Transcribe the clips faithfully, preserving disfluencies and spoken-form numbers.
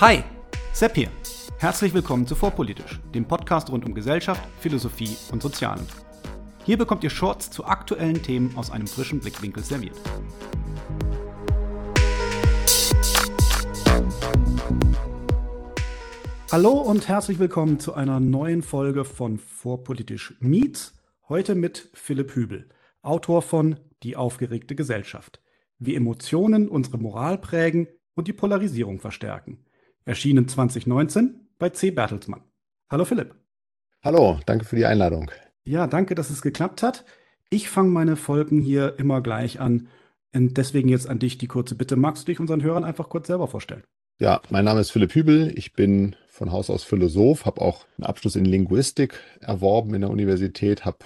Hi, Sepp hier. Herzlich willkommen zu Vorpolitisch, dem Podcast rund um Gesellschaft, Philosophie und Sozialen. Hier bekommt ihr Shorts zu aktuellen Themen aus einem frischen Blickwinkel serviert. Hallo und herzlich willkommen zu einer neuen Folge von Vorpolitisch Meets. Heute mit Philipp Hübl, Autor von Die aufgeregte Gesellschaft. Wie Emotionen unsere Moral prägen und die Polarisierung verstärken. Erschienen zwanzig neunzehn bei C. Bertelsmann. Hallo Philipp. Hallo, danke für die Einladung. Ja, danke, dass es geklappt hat. Ich fange meine Folgen hier immer gleich an. Und deswegen jetzt an dich die kurze Bitte. Magst du dich unseren Hörern einfach kurz selber vorstellen? Ja, mein Name ist Philipp Hübl. Ich bin von Haus aus Philosoph, habe auch einen Abschluss in Linguistik erworben in der Universität, habe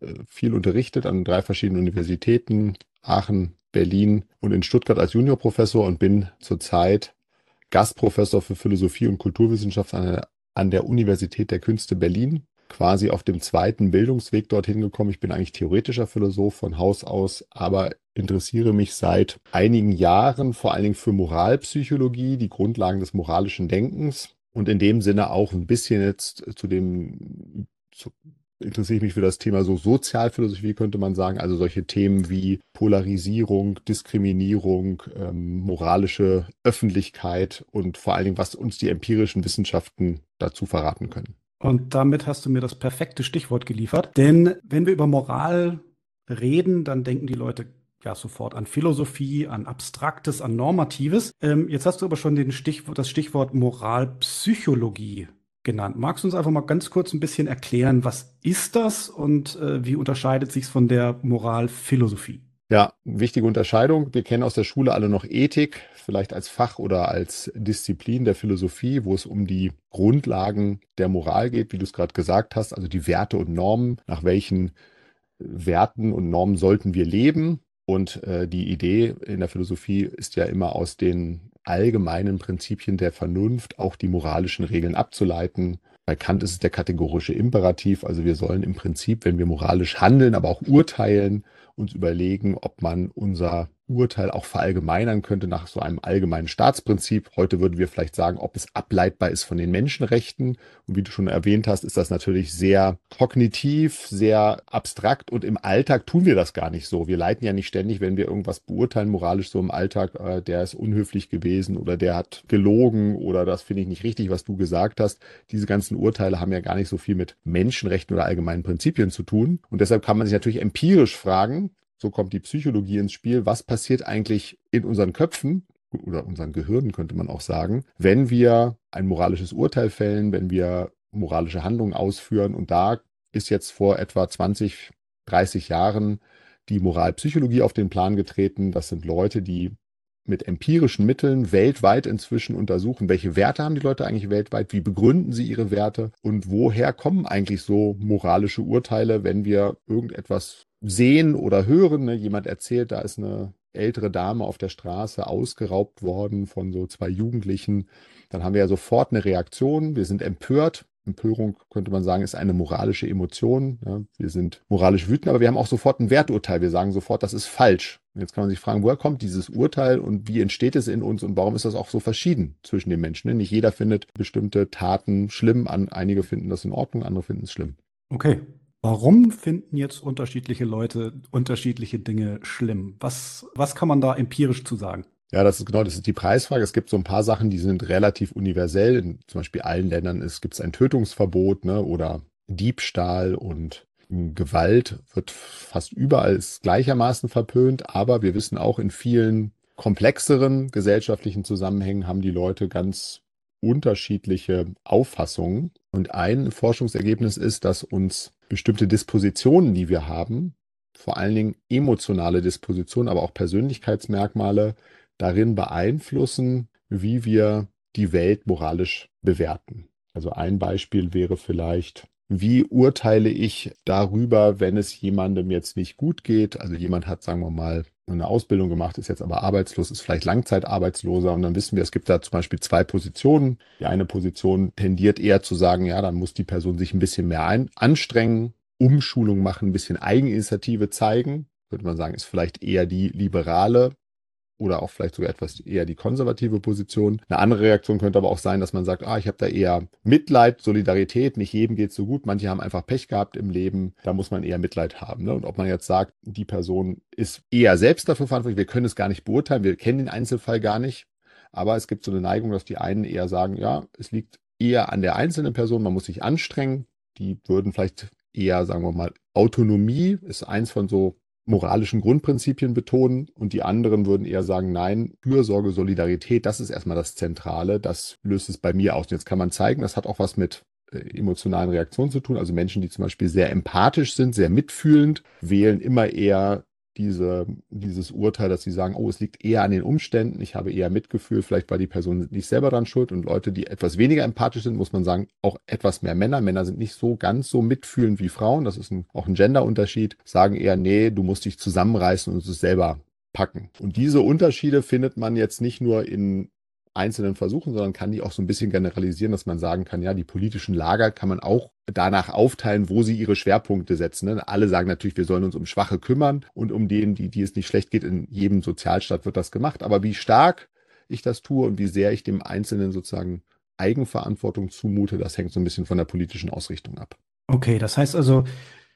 äh, viel unterrichtet an drei verschiedenen Universitäten, Aachen, Berlin und in Stuttgart als Juniorprofessor und bin zurzeit Gastprofessor für Philosophie und Kulturwissenschaft an der, an der Universität der Künste Berlin. Quasi auf dem zweiten Bildungsweg dorthin gekommen. Ich bin eigentlich theoretischer Philosoph von Haus aus, aber interessiere mich seit einigen Jahren vor allen Dingen für Moralpsychologie, die Grundlagen des moralischen Denkens und in dem Sinne auch ein bisschen jetzt zu dem, zu, interessiere ich mich für das Thema so Sozialphilosophie, könnte man sagen, also solche Themen wie Polarisierung, Diskriminierung, ähm, moralische Öffentlichkeit und vor allen Dingen, was uns die empirischen Wissenschaften dazu verraten können. Und damit hast du mir das perfekte Stichwort geliefert. Denn wenn wir über Moral reden, dann denken die Leute ja sofort an Philosophie, an Abstraktes, an Normatives. Ähm, jetzt hast du aber schon den Stichwort, das Stichwort Moralpsychologie genannt. Magst du uns einfach mal ganz kurz ein bisschen erklären, was ist das und äh, wie unterscheidet sich es von der Moralphilosophie? Ja, wichtige Unterscheidung. Wir kennen aus der Schule alle noch Ethik, vielleicht als Fach oder als Disziplin der Philosophie, wo es um die Grundlagen der Moral geht, wie du es gerade gesagt hast, also die Werte und Normen, nach welchen Werten und Normen sollten wir leben. Und äh, die Idee in der Philosophie ist ja immer aus den allgemeinen Prinzipien der Vernunft auch die moralischen Regeln abzuleiten. Bei Kant ist es der kategorische Imperativ, also wir sollen im Prinzip, wenn wir moralisch handeln, aber auch urteilen, uns überlegen, ob man unser Urteil auch verallgemeinern könnte nach so einem allgemeinen Staatsprinzip. Heute würden wir vielleicht sagen, ob es ableitbar ist von den Menschenrechten. Und wie du schon erwähnt hast, ist das natürlich sehr kognitiv, sehr abstrakt und im Alltag tun wir das gar nicht so. Wir leiten ja nicht ständig, wenn wir irgendwas beurteilen, moralisch so im Alltag, äh, der ist unhöflich gewesen oder der hat gelogen oder das finde ich nicht richtig, was du gesagt hast. Diese ganzen Urteile haben ja gar nicht so viel mit Menschenrechten oder allgemeinen Prinzipien zu tun. Und deshalb kann man sich natürlich empirisch fragen, so kommt die Psychologie ins Spiel. Was passiert eigentlich in unseren Köpfen oder unseren Gehirnen, könnte man auch sagen, wenn wir ein moralisches Urteil fällen, wenn wir moralische Handlungen ausführen? Und da ist jetzt vor etwa zwanzig, dreißig Jahren die Moralpsychologie auf den Plan getreten. Das sind Leute, die mit empirischen Mitteln weltweit inzwischen untersuchen, welche Werte haben die Leute eigentlich weltweit, wie begründen sie ihre Werte und woher kommen eigentlich so moralische Urteile, wenn wir irgendetwas sehen oder hören, ne? Jemand erzählt, da ist eine ältere Dame auf der Straße ausgeraubt worden von so zwei Jugendlichen, dann haben wir ja sofort eine Reaktion, wir sind empört. Empörung, könnte man sagen, ist eine moralische Emotion. Ja, wir sind moralisch wütend, aber wir haben auch sofort ein Werturteil. Wir sagen sofort, das ist falsch. Jetzt kann man sich fragen, woher kommt dieses Urteil und wie entsteht es in uns und warum ist das auch so verschieden zwischen den Menschen? Nicht jeder findet bestimmte Taten schlimm, einige finden das in Ordnung, andere finden es schlimm. Okay. Warum finden jetzt unterschiedliche Leute unterschiedliche Dinge schlimm? Was, was kann man da empirisch zu sagen? Ja, das ist genau, das ist die Preisfrage. Es gibt so ein paar Sachen, die sind relativ universell. In zum Beispiel allen Ländern gibt es ein Tötungsverbot, ne, oder Diebstahl und Gewalt wird fast überall gleichermaßen verpönt. Aber wir wissen auch, in vielen komplexeren gesellschaftlichen Zusammenhängen haben die Leute ganz unterschiedliche Auffassungen. Und ein Forschungsergebnis ist, dass uns bestimmte Dispositionen, die wir haben, vor allen Dingen emotionale Dispositionen, aber auch Persönlichkeitsmerkmale, darin beeinflussen, wie wir die Welt moralisch bewerten. Also ein Beispiel wäre vielleicht, wie urteile ich darüber, wenn es jemandem jetzt nicht gut geht? Also jemand hat, sagen wir mal, eine Ausbildung gemacht, ist jetzt aber arbeitslos, ist vielleicht Langzeitarbeitsloser und dann wissen wir, es gibt da zum Beispiel zwei Positionen. Die eine Position tendiert eher zu sagen, ja, dann muss die Person sich ein bisschen mehr ein- anstrengen, Umschulung machen, ein bisschen Eigeninitiative zeigen. Könnte man sagen, ist vielleicht eher die liberale oder auch vielleicht sogar etwas eher die konservative Position. Eine andere Reaktion könnte aber auch sein, dass man sagt, ah, ich habe da eher Mitleid, Solidarität, nicht jedem geht es so gut, manche haben einfach Pech gehabt im Leben, da muss man eher Mitleid haben. Ne? Und ob man jetzt sagt, die Person ist eher selbst dafür verantwortlich, wir können es gar nicht beurteilen, wir kennen den Einzelfall gar nicht, aber es gibt so eine Neigung, dass die einen eher sagen, ja, es liegt eher an der einzelnen Person, man muss sich anstrengen, die würden vielleicht eher, sagen wir mal, Autonomie ist eins von so moralischen Grundprinzipien betonen und die anderen würden eher sagen, nein, Fürsorge, Solidarität, das ist erstmal das Zentrale, das löst es bei mir aus. Und jetzt kann man zeigen, das hat auch was mit äh, emotionalen Reaktionen zu tun, also Menschen, die zum Beispiel sehr empathisch sind, sehr mitfühlend, wählen immer eher diese, dieses Urteil, dass sie sagen, oh, es liegt eher an den Umständen, ich habe eher Mitgefühl, vielleicht war die Person nicht selber dran schuld und Leute, die etwas weniger empathisch sind, muss man sagen, auch etwas mehr Männer. Männer sind nicht so ganz so mitfühlend wie Frauen, das ist ein, auch ein Genderunterschied, sagen eher, nee, du musst dich zusammenreißen und es selber packen. Und diese Unterschiede findet man jetzt nicht nur in einzelnen Versuchen, sondern kann die auch so ein bisschen generalisieren, dass man sagen kann, ja, die politischen Lager kann man auch danach aufteilen, wo sie ihre Schwerpunkte setzen. Ne? Alle sagen natürlich, wir sollen uns um Schwache kümmern und um denen, die, die es nicht schlecht geht, in jedem Sozialstaat wird das gemacht. Aber wie stark ich das tue und wie sehr ich dem Einzelnen sozusagen Eigenverantwortung zumute, das hängt so ein bisschen von der politischen Ausrichtung ab. Okay, das heißt also,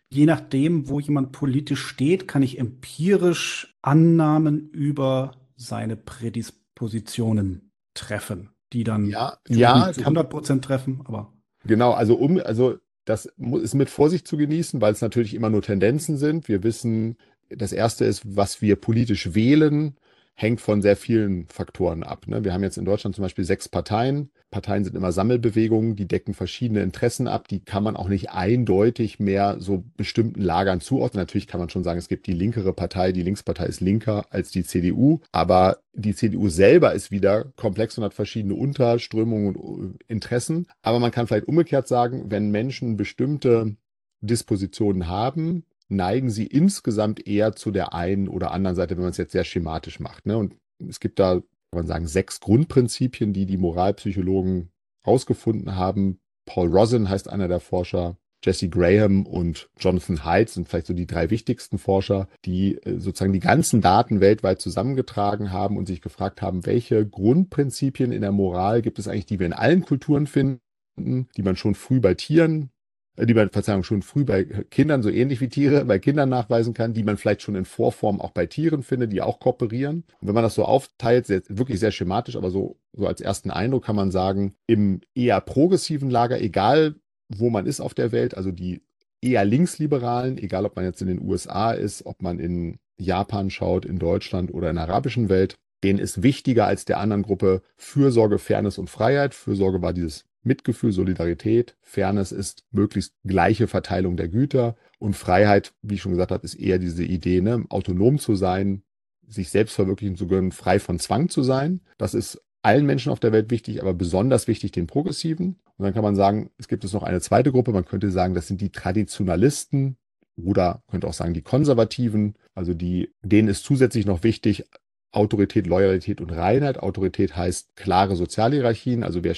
je nachdem, wo jemand politisch steht, kann ich empirisch Annahmen über seine Prädispositionen treffen, die dann ja, ja, zu hundert Prozent treffen, aber... Genau, also um, also das ist mit Vorsicht zu genießen, weil es natürlich immer nur Tendenzen sind. Wir wissen, das Erste ist, was wir politisch wählen, hängt von sehr vielen Faktoren ab. Ne? Wir haben jetzt in Deutschland zum Beispiel sechs Parteien. Parteien sind immer Sammelbewegungen, die decken verschiedene Interessen ab. Die kann man auch nicht eindeutig mehr so bestimmten Lagern zuordnen. Natürlich kann man schon sagen, es gibt die linkere Partei, die Linkspartei ist linker als die C D U. Aber die C D U selber ist wieder komplex und hat verschiedene Unterströmungen und Interessen. Aber man kann vielleicht umgekehrt sagen, wenn Menschen bestimmte Dispositionen haben, neigen sie insgesamt eher zu der einen oder anderen Seite, wenn man es jetzt sehr schematisch macht. Ne? Und es gibt da, kann man sagen, sechs Grundprinzipien, die die Moralpsychologen rausgefunden haben. Paul Rozin heißt einer der Forscher, Jesse Graham und Jonathan Haidt sind vielleicht so die drei wichtigsten Forscher, die sozusagen die ganzen Daten weltweit zusammengetragen haben und sich gefragt haben, welche Grundprinzipien in der Moral gibt es eigentlich, die wir in allen Kulturen finden, die man schon früh bei Tieren die man, Verzeihung, schon früh bei Kindern, so ähnlich wie Tiere, bei Kindern nachweisen kann, die man vielleicht schon in Vorform auch bei Tieren findet, die auch kooperieren. Und wenn man das so aufteilt, sehr, wirklich sehr schematisch, aber so, so als ersten Eindruck kann man sagen, im eher progressiven Lager, egal wo man ist auf der Welt, also die eher Linksliberalen, egal ob man jetzt in den U S A ist, ob man in Japan schaut, in Deutschland oder in der arabischen Welt, denen ist wichtiger als der anderen Gruppe Fürsorge, Fairness und Freiheit. Fürsorge war dieses Mitgefühl, Solidarität, Fairness ist möglichst gleiche Verteilung der Güter und Freiheit, wie ich schon gesagt habe, ist eher diese Idee, ne, autonom zu sein, sich selbst verwirklichen zu können, frei von Zwang zu sein. Das ist allen Menschen auf der Welt wichtig, aber besonders wichtig den Progressiven. Und dann kann man sagen, es gibt es noch eine zweite Gruppe, man könnte sagen, das sind die Traditionalisten oder könnte auch sagen die Konservativen, also die, denen ist zusätzlich noch wichtig Autorität, Loyalität und Reinheit. Autorität heißt klare Sozialhierarchien, also wer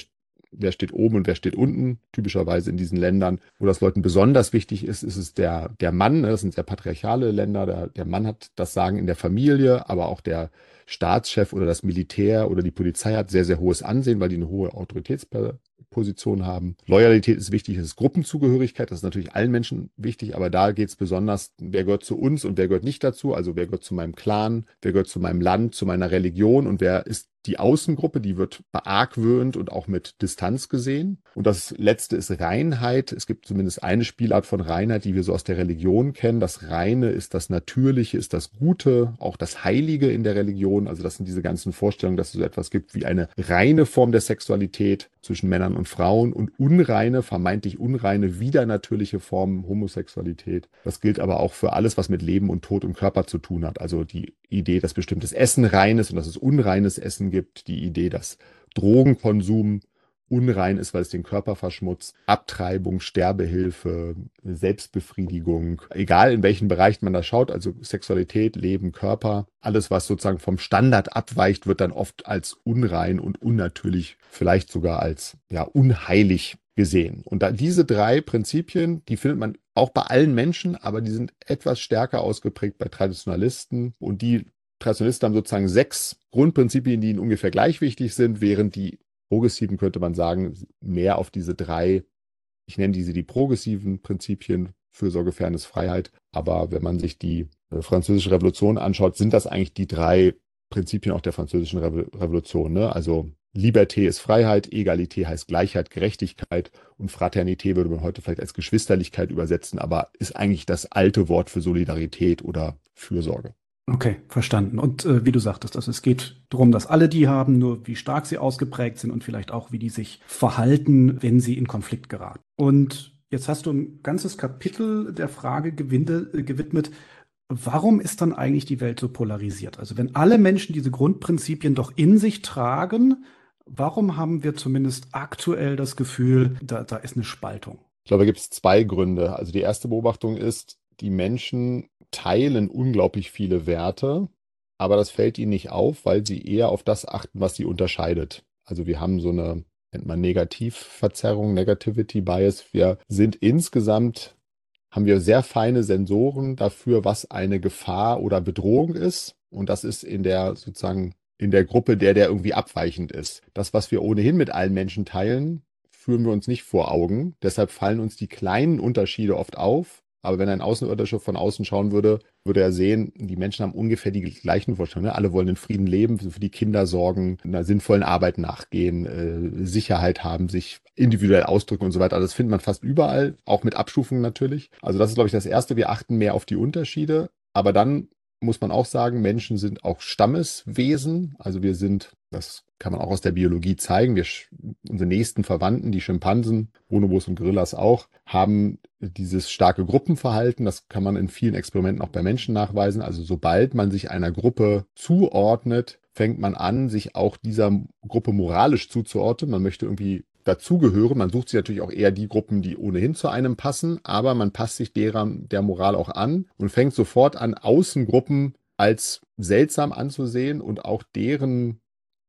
Wer steht oben und wer steht unten? Typischerweise in diesen Ländern, wo das Leuten besonders wichtig ist, ist es der, der Mann. Das sind sehr patriarchale Länder. Der, der Mann hat das Sagen in der Familie, aber auch der Staatschef oder das Militär oder die Polizei hat sehr, sehr hohes Ansehen, weil die eine hohe Autoritätsposition haben. Loyalität ist wichtig, es ist Gruppenzugehörigkeit. Das ist natürlich allen Menschen wichtig, aber da geht es besonders, wer gehört zu uns und wer gehört nicht dazu. Also wer gehört zu meinem Clan, wer gehört zu meinem Land, zu meiner Religion und wer ist die Außengruppe, die wird beargwöhnt und auch mit Distanz gesehen. Und das Letzte ist Reinheit. Es gibt zumindest eine Spielart von Reinheit, die wir so aus der Religion kennen. Das Reine ist das Natürliche, ist das Gute, auch das Heilige in der Religion. Also das sind diese ganzen Vorstellungen, dass es so etwas gibt wie eine reine Form der Sexualität zwischen Männern und Frauen und unreine, vermeintlich unreine, widernatürliche Formen Homosexualität. Das gilt aber auch für alles, was mit Leben und Tod und Körper zu tun hat. Also die Idee, dass bestimmtes Essen rein ist und dass es unreines Essen gibt, die Idee, dass Drogenkonsum unrein ist, weil es den Körper verschmutzt, Abtreibung, Sterbehilfe, Selbstbefriedigung, egal in welchen Bereichen man da schaut, also Sexualität, Leben, Körper, alles, was sozusagen vom Standard abweicht, wird dann oft als unrein und unnatürlich, vielleicht sogar als ja, unheilig gesehen. Und da diese drei Prinzipien, die findet man auch bei allen Menschen, aber die sind etwas stärker ausgeprägt bei Traditionalisten und die Traditionalisten haben sozusagen sechs Grundprinzipien, die ihnen ungefähr gleich wichtig sind, während die Progressiven, könnte man sagen, mehr auf diese drei, ich nenne diese die progressiven Prinzipien, Fürsorge, Fairness, Freiheit. Aber wenn man sich die Französische Revolution anschaut, sind das eigentlich die drei Prinzipien auch der Französischen Revolution, ne? Also Liberté ist Freiheit, Egalité heißt Gleichheit, Gerechtigkeit und Fraternité würde man heute vielleicht als Geschwisterlichkeit übersetzen, aber ist eigentlich das alte Wort für Solidarität oder Fürsorge. Okay, verstanden. Und äh, wie du sagtest, also es geht darum, dass alle die haben, nur wie stark sie ausgeprägt sind und vielleicht auch, wie die sich verhalten, wenn sie in Konflikt geraten. Und jetzt hast du ein ganzes Kapitel der Frage gewinde, gewidmet, warum ist dann eigentlich die Welt so polarisiert? Also wenn alle Menschen diese Grundprinzipien doch in sich tragen, warum haben wir zumindest aktuell das Gefühl, da, da ist eine Spaltung? Ich glaube, da gibt es zwei Gründe. Also die erste Beobachtung ist, die Menschen teilen unglaublich viele Werte, aber das fällt ihnen nicht auf, weil sie eher auf das achten, was sie unterscheidet. Also wir haben so eine, nennt man Negativverzerrung, Negativity Bias. Wir sind insgesamt, haben wir sehr feine Sensoren dafür, was eine Gefahr oder Bedrohung ist. Und das ist in der sozusagen in der Gruppe, der der irgendwie abweichend ist. Das, was wir ohnehin mit allen Menschen teilen, führen wir uns nicht vor Augen. Deshalb fallen uns die kleinen Unterschiede oft auf. Aber wenn ein Außenordner von außen schauen würde, würde er sehen, die Menschen haben ungefähr die gleichen Vorstellungen. Alle wollen in Frieden leben, für die Kinder sorgen, einer sinnvollen Arbeit nachgehen, Sicherheit haben, sich individuell ausdrücken und so weiter. Also das findet man fast überall, auch mit Abstufungen natürlich. Also das ist, glaube ich, das Erste. Wir achten mehr auf die Unterschiede. Aber dann muss man auch sagen, Menschen sind auch Stammeswesen. Also wir sind, das kann man auch aus der Biologie zeigen, wir, unsere nächsten Verwandten, die Schimpansen, Bonobos und Gorillas auch, haben dieses starke Gruppenverhalten, das kann man in vielen Experimenten auch bei Menschen nachweisen. Also sobald man sich einer Gruppe zuordnet, fängt man an, sich auch dieser Gruppe moralisch zuzuordnen. Man möchte irgendwie dazugehören. Man sucht sich natürlich auch eher die Gruppen, die ohnehin zu einem passen, aber man passt sich deren, der Moral auch an und fängt sofort an, Außengruppen als seltsam anzusehen und auch deren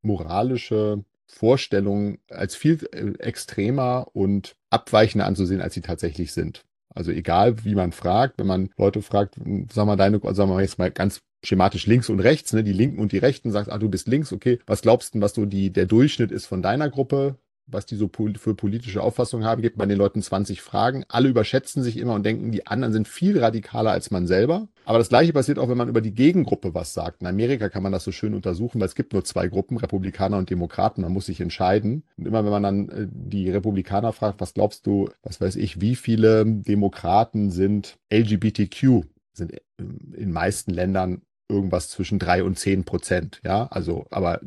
moralische Vorstellungen als viel extremer und abweichender anzusehen, als sie tatsächlich sind. Also egal, wie man fragt, wenn man Leute fragt, sag mal deine, sagen wir jetzt mal ganz schematisch links und rechts, ne, die Linken und die Rechten, sagst, ah, du bist links, okay, was glaubst du, was so die, der Durchschnitt ist von deiner Gruppe, was die so pol- für politische Auffassung haben, gibt man den Leuten zwanzig Fragen, alle überschätzen sich immer und denken, die anderen sind viel radikaler als man selber. Aber das Gleiche passiert auch, wenn man über die Gegengruppe was sagt. In Amerika kann man das so schön untersuchen, weil es gibt nur zwei Gruppen, Republikaner und Demokraten, man muss sich entscheiden. Und immer wenn man dann die Republikaner fragt, was glaubst du, was weiß ich, wie viele Demokraten sind L G B T Q, sind in meisten Ländern irgendwas zwischen drei und zehn Prozent, ja, also, aber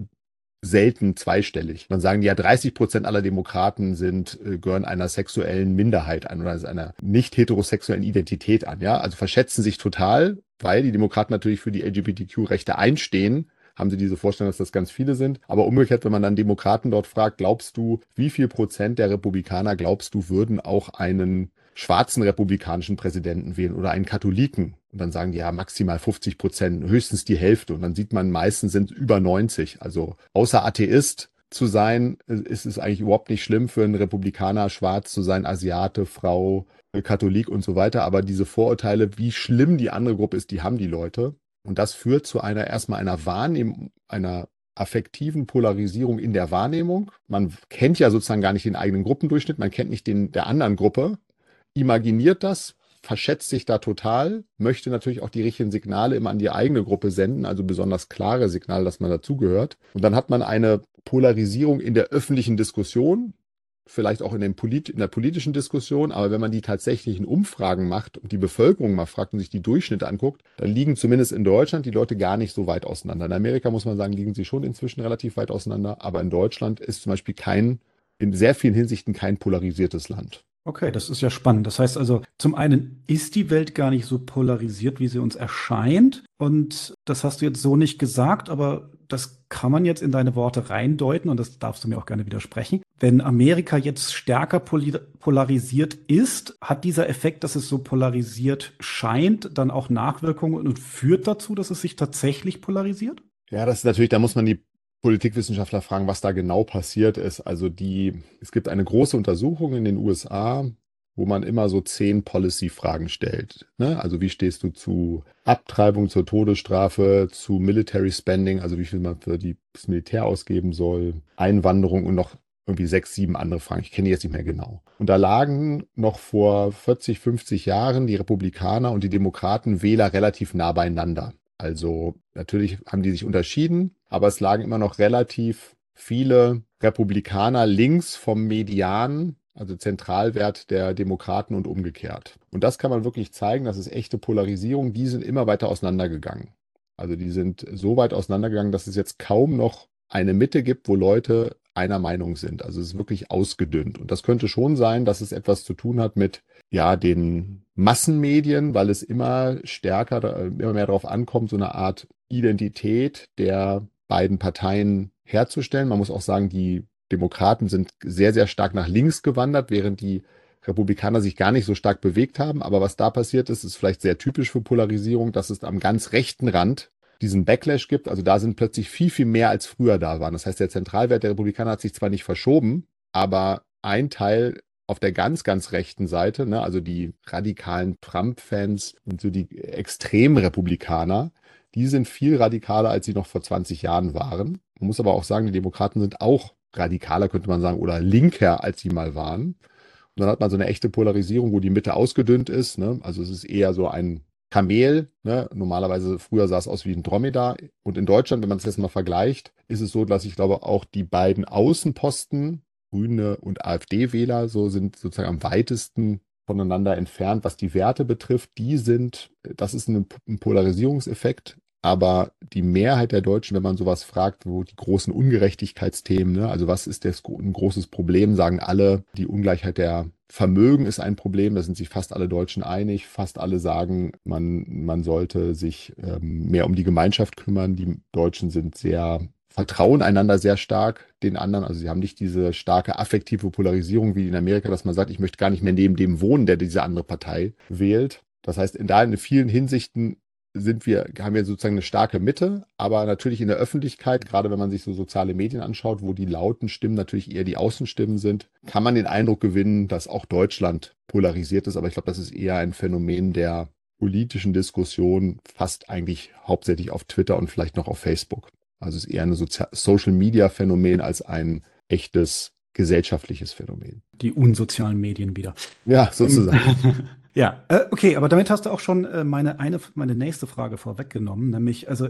selten zweistellig. Dann sagen die ja, dreißig Prozent aller Demokraten sind, äh, gehören einer sexuellen Minderheit an oder also einer nicht heterosexuellen Identität an. Ja, also verschätzen sich total, weil die Demokraten natürlich für die L G B T Q-Rechte einstehen, haben sie diese Vorstellung, dass das ganz viele sind. Aber umgekehrt, wenn man dann Demokraten dort fragt, glaubst du, wie viel Prozent der Republikaner, glaubst du, würden auch einen schwarzen republikanischen Präsidenten wählen oder einen Katholiken? Und dann sagen die ja maximal fünfzig Prozent, höchstens die Hälfte. Und dann sieht man, meistens sind es über neunzig. Also außer Atheist zu sein, ist es eigentlich überhaupt nicht schlimm für einen Republikaner, schwarz zu sein, Asiate, Frau, Katholik und so weiter. Aber diese Vorurteile, wie schlimm die andere Gruppe ist, die haben die Leute. Und das führt zu einer erstmal einer Wahrnehmung, einer affektiven Polarisierung in der Wahrnehmung. Man kennt ja sozusagen gar nicht den eigenen Gruppendurchschnitt, man kennt nicht den der anderen Gruppe, imaginiert das, verschätzt sich da total, möchte natürlich auch die richtigen Signale immer an die eigene Gruppe senden, also besonders klare Signale, dass man dazugehört. Und dann hat man eine Polarisierung in der öffentlichen Diskussion, vielleicht auch in, den Polit- in der politischen Diskussion, aber wenn man die tatsächlichen Umfragen macht und die Bevölkerung mal fragt und sich die Durchschnitte anguckt, dann liegen zumindest in Deutschland die Leute gar nicht so weit auseinander. In Amerika, muss man sagen, liegen sie schon inzwischen relativ weit auseinander, aber in Deutschland ist zum Beispiel kein, in sehr vielen Hinsichten kein polarisiertes Land. Okay, das ist ja spannend. Das heißt also, zum einen ist die Welt gar nicht so polarisiert, wie sie uns erscheint. Und das hast du jetzt so nicht gesagt, aber das kann man jetzt in deine Worte reindeuten und das darfst du mir auch gerne widersprechen. Wenn Amerika jetzt stärker poli- polarisiert ist, hat dieser Effekt, dass es so polarisiert scheint, dann auch Nachwirkungen und führt dazu, dass es sich tatsächlich polarisiert? Ja, das ist natürlich, da muss man die Politikwissenschaftler fragen, was da genau passiert ist. Also die, es gibt eine große Untersuchung in den U S A, wo man immer so zehn Policy-Fragen stellt. Ne? Also wie stehst du zu Abtreibung, zur Todesstrafe, zu Military Spending, also wie viel man für die, das Militär ausgeben soll, Einwanderung und noch irgendwie sechs, sieben andere Fragen. Ich kenne die jetzt nicht mehr genau. Und da lagen noch vor vierzig, fünfzig Jahren die Republikaner und die Demokraten Wähler relativ nah beieinander. Also natürlich haben die sich unterschieden, aber es lagen immer noch relativ viele Republikaner links vom Median, also Zentralwert der Demokraten und umgekehrt. Und das kann man wirklich zeigen, das ist echte Polarisierung, die sind immer weiter auseinandergegangen. Also die sind so weit auseinandergegangen, dass es jetzt kaum noch eine Mitte gibt, wo Leute einer Meinung sind. Also es ist wirklich ausgedünnt. Und das könnte schon sein, dass es etwas zu tun hat mit ja, den Massenmedien, weil es immer stärker, immer mehr darauf ankommt, so eine Art Identität der beiden Parteien herzustellen. Man muss auch sagen, die Demokraten sind sehr, sehr stark nach links gewandert, während die Republikaner sich gar nicht so stark bewegt haben. Aber was da passiert ist, ist vielleicht sehr typisch für Polarisierung, dass es am ganz rechten Rand diesen Backlash gibt. Also da sind plötzlich viel, viel mehr als früher da waren. Das heißt, der Zentralwert der Republikaner hat sich zwar nicht verschoben, aber ein Teil auf der ganz, ganz rechten Seite, ne, also die radikalen Trump-Fans und so die extremen Republikaner, die sind viel radikaler, als sie noch vor zwanzig Jahren waren. Man muss aber auch sagen, die Demokraten sind auch radikaler, könnte man sagen, oder linker, als sie mal waren. Und dann hat man so eine echte Polarisierung, wo die Mitte ausgedünnt ist. Ne? Also es ist eher so ein Kamel. Ne? Normalerweise früher sah es aus wie ein Dromedar. Und in Deutschland, wenn man es jetzt mal vergleicht, ist es so, dass ich glaube, auch die beiden Außenposten, Grüne und AfD-Wähler, so sind sozusagen am weitesten voneinander entfernt, was die Werte betrifft. Die sind, das ist ein, ein Polarisierungseffekt. Aber die Mehrheit der Deutschen, wenn man sowas fragt, wo die großen Ungerechtigkeitsthemen, ne, also was ist das, ein großes Problem, sagen alle, die Ungleichheit der Vermögen ist ein Problem, da sind sich fast alle Deutschen einig, fast alle sagen, man, man sollte sich ähm, mehr um die Gemeinschaft kümmern. Die Deutschen sind sehr, vertrauen einander sehr stark, den anderen, also sie haben nicht diese starke affektive Polarisierung wie in Amerika, dass man sagt, ich möchte gar nicht mehr neben dem wohnen, der diese andere Partei wählt. Das heißt, in, da in vielen Hinsichten sind wir, haben wir sozusagen eine starke Mitte, aber natürlich in der Öffentlichkeit, gerade wenn man sich so soziale Medien anschaut, wo die lauten Stimmen natürlich eher die Außenstimmen sind, kann man den Eindruck gewinnen, dass auch Deutschland polarisiert ist. Aber ich glaube, das ist eher ein Phänomen der politischen Diskussion, fast eigentlich hauptsächlich auf Twitter und vielleicht noch auf Facebook. Also es ist eher ein Social-Media-Phänomen als ein echtes gesellschaftliches Phänomen. Die unsozialen Medien wieder. Ja, sozusagen. Ja, okay, aber damit hast du auch schon meine eine meine nächste Frage vorweggenommen, nämlich, also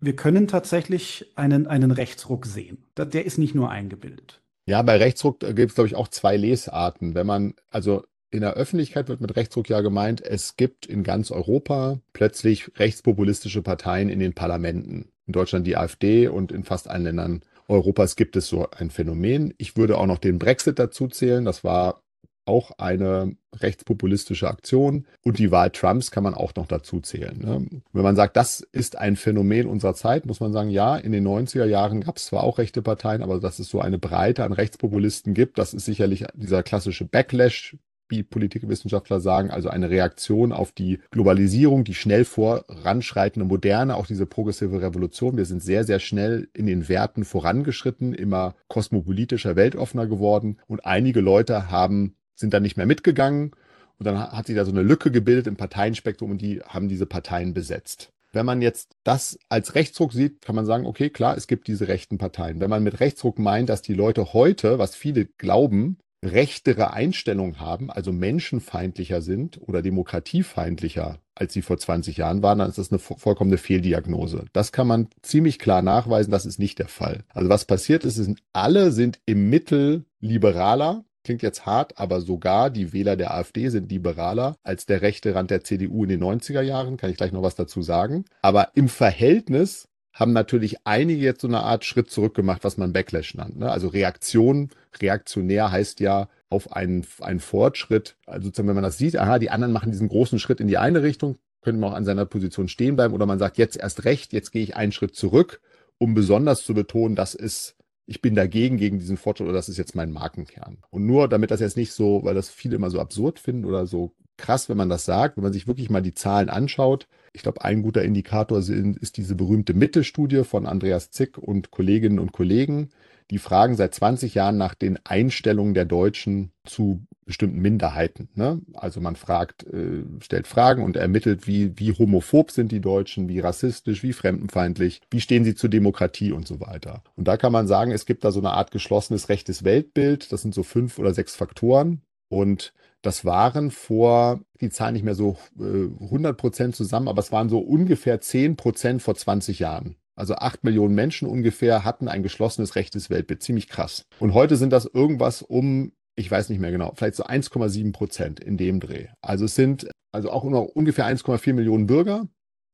wir können tatsächlich einen einen Rechtsruck sehen. Der ist nicht nur eingebildet. Ja, bei Rechtsruck gibt es, glaube ich, auch zwei Lesarten. Wenn man, also in der Öffentlichkeit wird mit Rechtsruck ja gemeint, es gibt in ganz Europa plötzlich rechtspopulistische Parteien in den Parlamenten. In Deutschland die AfD und in fast allen Ländern Europas gibt es so ein Phänomen. Ich würde auch noch den Brexit dazu zählen, das war auch eine rechtspopulistische Aktion. Und die Wahl Trumps kann man auch noch dazu zählen. Ne? Wenn man sagt, das ist ein Phänomen unserer Zeit, muss man sagen, ja, in den neunziger Jahren gab es zwar auch rechte Parteien, aber dass es so eine Breite an Rechtspopulisten gibt, das ist sicherlich dieser klassische Backlash, wie Politikwissenschaftler sagen, also eine Reaktion auf die Globalisierung, die schnell voranschreitende Moderne, auch diese progressive Revolution. Wir sind sehr, sehr schnell in den Werten vorangeschritten, immer kosmopolitischer, weltoffener geworden. Und einige Leute haben sind dann nicht mehr mitgegangen und dann hat sich da so eine Lücke gebildet im Parteienspektrum und die haben diese Parteien besetzt. Wenn man jetzt das als Rechtsruck sieht, kann man sagen, okay, klar, es gibt diese rechten Parteien. Wenn man mit Rechtsruck meint, dass die Leute heute, was viele glauben, rechtere Einstellungen haben, also menschenfeindlicher sind oder demokratiefeindlicher, als sie vor zwanzig Jahren waren, dann ist das eine vollkommene Fehldiagnose. Das kann man ziemlich klar nachweisen, das ist nicht der Fall. Also was passiert ist, ist alle sind im Mittel liberaler. Klingt jetzt hart, aber sogar die Wähler der AfD sind liberaler als der rechte Rand der C D U in den neunziger Jahren. Kann ich gleich noch was dazu sagen. Aber im Verhältnis haben natürlich einige jetzt so eine Art Schritt zurück gemacht, was man Backlash nennt. Ne? Also Reaktion, reaktionär heißt ja auf einen, einen Fortschritt. Also sozusagen, wenn man das sieht, aha, die anderen machen diesen großen Schritt in die eine Richtung, können wir auch an seiner Position stehen bleiben. Oder man sagt, jetzt erst recht, jetzt gehe ich einen Schritt zurück, um besonders zu betonen, das ist... Ich bin dagegen, gegen diesen Fortschritt, oder das ist jetzt mein Markenkern. Und nur, damit das jetzt nicht so, weil das viele immer so absurd finden oder so krass, wenn man das sagt, wenn man sich wirklich mal die Zahlen anschaut. Ich glaube, ein guter Indikator sind, ist diese berühmte Mitte-Studie von Andreas Zick und Kolleginnen und Kollegen. Die fragen seit zwanzig Jahren nach den Einstellungen der Deutschen zu bestimmten Minderheiten. Ne? Also man fragt, äh, stellt Fragen und ermittelt, wie, wie homophob sind die Deutschen, wie rassistisch, wie fremdenfeindlich, wie stehen sie zur Demokratie und so weiter. Und da kann man sagen, es gibt da so eine Art geschlossenes rechtes Weltbild. Das sind so fünf oder sechs Faktoren. Und das waren vor, die Zahlen nicht mehr so äh, hundert Prozent zusammen, aber es waren so ungefähr zehn Prozent vor zwanzig Jahren. Also acht Millionen Menschen ungefähr hatten ein geschlossenes rechtes Weltbild. Ziemlich krass. Und heute sind das irgendwas um, ich weiß nicht mehr genau, vielleicht so eins Komma sieben Prozent in dem Dreh. Also es sind also auch noch ungefähr eins Komma vier Millionen Bürger.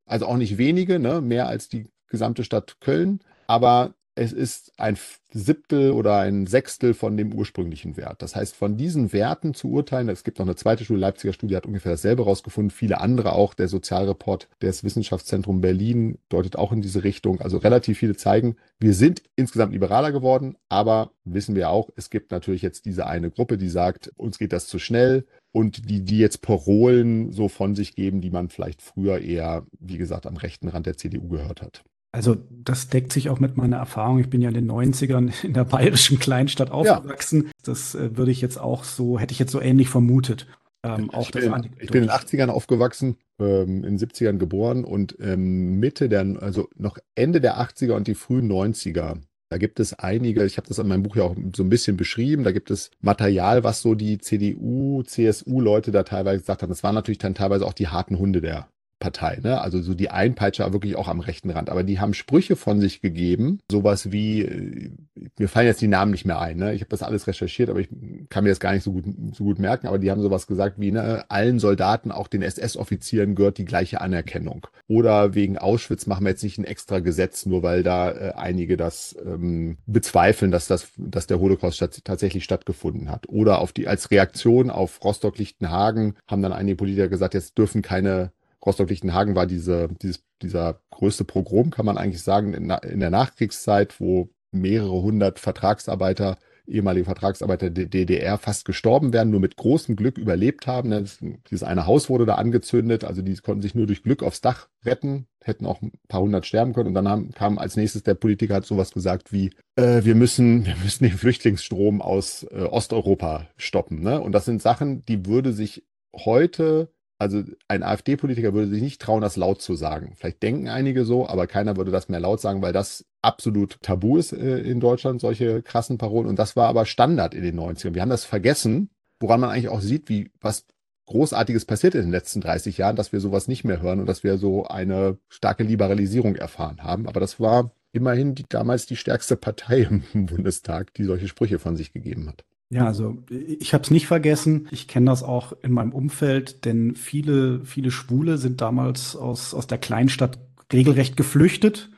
Also auch nicht wenige, ne? Mehr als die gesamte Stadt Köln. Aber es ist ein Siebtel oder ein Sechstel von dem ursprünglichen Wert. Das heißt, von diesen Werten zu urteilen, es gibt noch eine zweite Studie, Leipziger Studie hat ungefähr dasselbe rausgefunden, viele andere auch, der Sozialreport des Wissenschaftszentrums Berlin deutet auch in diese Richtung. Also relativ viele zeigen, wir sind insgesamt liberaler geworden, aber wissen wir auch, es gibt natürlich jetzt diese eine Gruppe, die sagt, uns geht das zu schnell. Und die, die jetzt Parolen so von sich geben, die man vielleicht früher eher, wie gesagt, am rechten Rand der C D U gehört hat. Also das deckt sich auch mit meiner Erfahrung. Ich bin ja in den neunzigern in der bayerischen Kleinstadt aufgewachsen. Ja. Das äh, würde ich jetzt auch so, hätte ich jetzt so ähnlich vermutet. Ähm, auch ich, das bin, an, ich bin in den achtzigern aufgewachsen, ähm, in den siebzigern geboren und ähm, Mitte der, also noch Ende der achtziger und die frühen neunziger. Da gibt es einige, ich habe das in meinem Buch ja auch so ein bisschen beschrieben, da gibt es Material, was so die C D U, C S U-Leute da teilweise gesagt haben. Das waren natürlich dann teilweise auch die harten Hunde der Partei, ne? Also so die Einpeitscher wirklich auch am rechten Rand. Aber die haben Sprüche von sich gegeben, sowas wie, mir fallen jetzt die Namen nicht mehr ein, ne? Ich habe das alles recherchiert, aber ich kann mir das gar nicht so gut, so gut merken. Aber die haben sowas gesagt wie, ne, allen Soldaten, auch den S S-Offizieren gehört die gleiche Anerkennung. Oder wegen Auschwitz machen wir jetzt nicht ein extra Gesetz, nur weil da äh, einige das ähm, bezweifeln, dass das, dass der Holocaust statt, tatsächlich stattgefunden hat. Oder auf die, als Reaktion auf Rostock-Lichtenhagen haben dann einige Politiker gesagt, jetzt dürfen keine Rostock-Lichtenhagen war diese, dieses, dieser größte Pogrom, kann man eigentlich sagen, in, in der Nachkriegszeit, wo mehrere hundert Vertragsarbeiter, ehemalige Vertragsarbeiter der D D R fast gestorben wären, nur mit großem Glück überlebt haben. Das, dieses eine Haus wurde da angezündet, also die konnten sich nur durch Glück aufs Dach retten, hätten auch ein paar hundert sterben können. Und dann haben, kam als nächstes der Politiker, hat sowas gesagt wie, äh, wir müssen, wir müssen den Flüchtlingsstrom aus äh, Osteuropa stoppen. Ne? Und das sind Sachen, die würde sich heute... Also ein AfD-Politiker würde sich nicht trauen, das laut zu sagen. Vielleicht denken einige so, aber keiner würde das mehr laut sagen, weil das absolut tabu ist äh, in Deutschland, solche krassen Parolen. Und das war aber Standard in den neunzigern. Wir haben das vergessen, woran man eigentlich auch sieht, wie was Großartiges passiert in den letzten dreißig Jahren, dass wir sowas nicht mehr hören und dass wir so eine starke Liberalisierung erfahren haben. Aber das war immerhin die, damals die stärkste Partei im Bundestag, die solche Sprüche von sich gegeben hat. Ja, also ich habe es nicht vergessen. Ich kenne das auch in meinem Umfeld, denn viele, viele Schwule sind damals aus, aus der Kleinstadt regelrecht geflüchtet.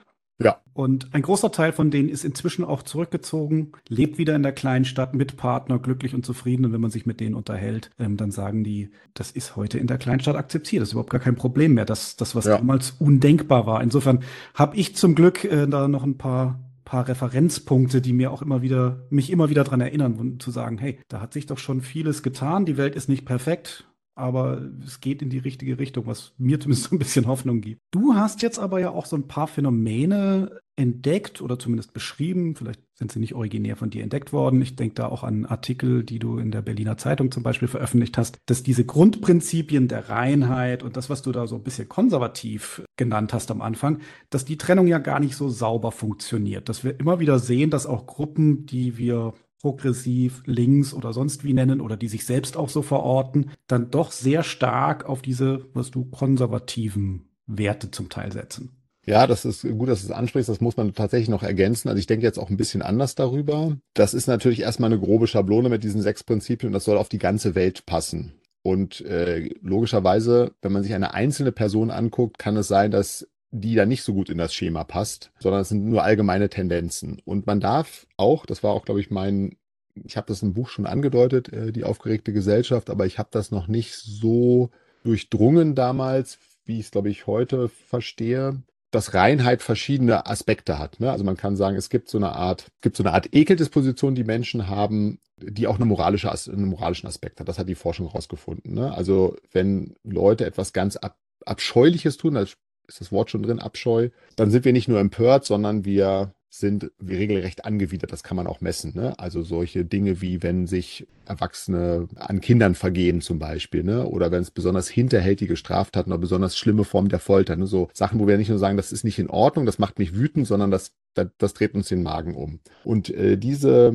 Ja. Und ein großer Teil von denen ist inzwischen auch zurückgezogen, lebt wieder in der Kleinstadt mit Partner, glücklich und zufrieden. Und wenn man sich mit denen unterhält, ähm, dann sagen die, das ist heute in der Kleinstadt akzeptiert. Das ist überhaupt gar kein Problem mehr. Das, das was ja. damals undenkbar war. Insofern habe ich zum Glück äh, da noch ein paar... paar Referenzpunkte, die mir auch immer wieder, mich immer wieder daran erinnern und zu sagen, hey, da hat sich doch schon vieles getan, die Welt ist nicht perfekt, aber es geht in die richtige Richtung, was mir zumindest so ein bisschen Hoffnung gibt. Du hast jetzt aber ja auch so ein paar Phänomene entdeckt oder zumindest beschrieben, vielleicht sind sie nicht originär von dir entdeckt worden. Ich denke da auch an Artikel, die du in der Berliner Zeitung zum Beispiel veröffentlicht hast, dass diese Grundprinzipien der Reinheit und das, was du da so ein bisschen konservativ genannt hast am Anfang, dass die Trennung ja gar nicht so sauber funktioniert. Dass wir immer wieder sehen, dass auch Gruppen, die wir progressiv, links oder sonst wie nennen oder die sich selbst auch so verorten, dann doch sehr stark auf diese, was du konservativen Werte zum Teil setzen. Ja, das ist gut, dass du es ansprichst. Das muss man tatsächlich noch ergänzen. Also ich denke jetzt auch ein bisschen anders darüber. Das ist natürlich erstmal eine grobe Schablone mit diesen sechs Prinzipien und das soll auf die ganze Welt passen. Und äh, logischerweise, wenn man sich eine einzelne Person anguckt, kann es sein, dass die da nicht so gut in das Schema passt, sondern es sind nur allgemeine Tendenzen. Und man darf auch, das war auch, glaube ich, mein, ich habe das im Buch schon angedeutet, äh, die aufgeregte Gesellschaft, aber ich habe das noch nicht so durchdrungen damals, wie ich es, glaube ich, heute verstehe, dass Reinheit verschiedene Aspekte hat. Ne? Also man kann sagen, es gibt so eine Art, es gibt so eine Art Ekeldisposition, die Menschen haben, die auch eine moralische, einen moralischen Aspekt hat. Das hat die Forschung rausgefunden. Ne? Also wenn Leute etwas ganz ab, Abscheuliches tun, das ist das Wort schon drin, Abscheu, dann sind wir nicht nur empört, sondern wir sind wir regelrecht angewidert. Das kann man auch messen. Ne? Also solche Dinge wie, wenn sich Erwachsene an Kindern vergehen zum Beispiel, ne? Oder wenn es besonders hinterhältige Straftaten oder besonders schlimme Formen der Folter, ne? So Sachen, wo wir nicht nur sagen, das ist nicht in Ordnung, das macht mich wütend, sondern das, das, das dreht uns den Magen um. Und äh, diese,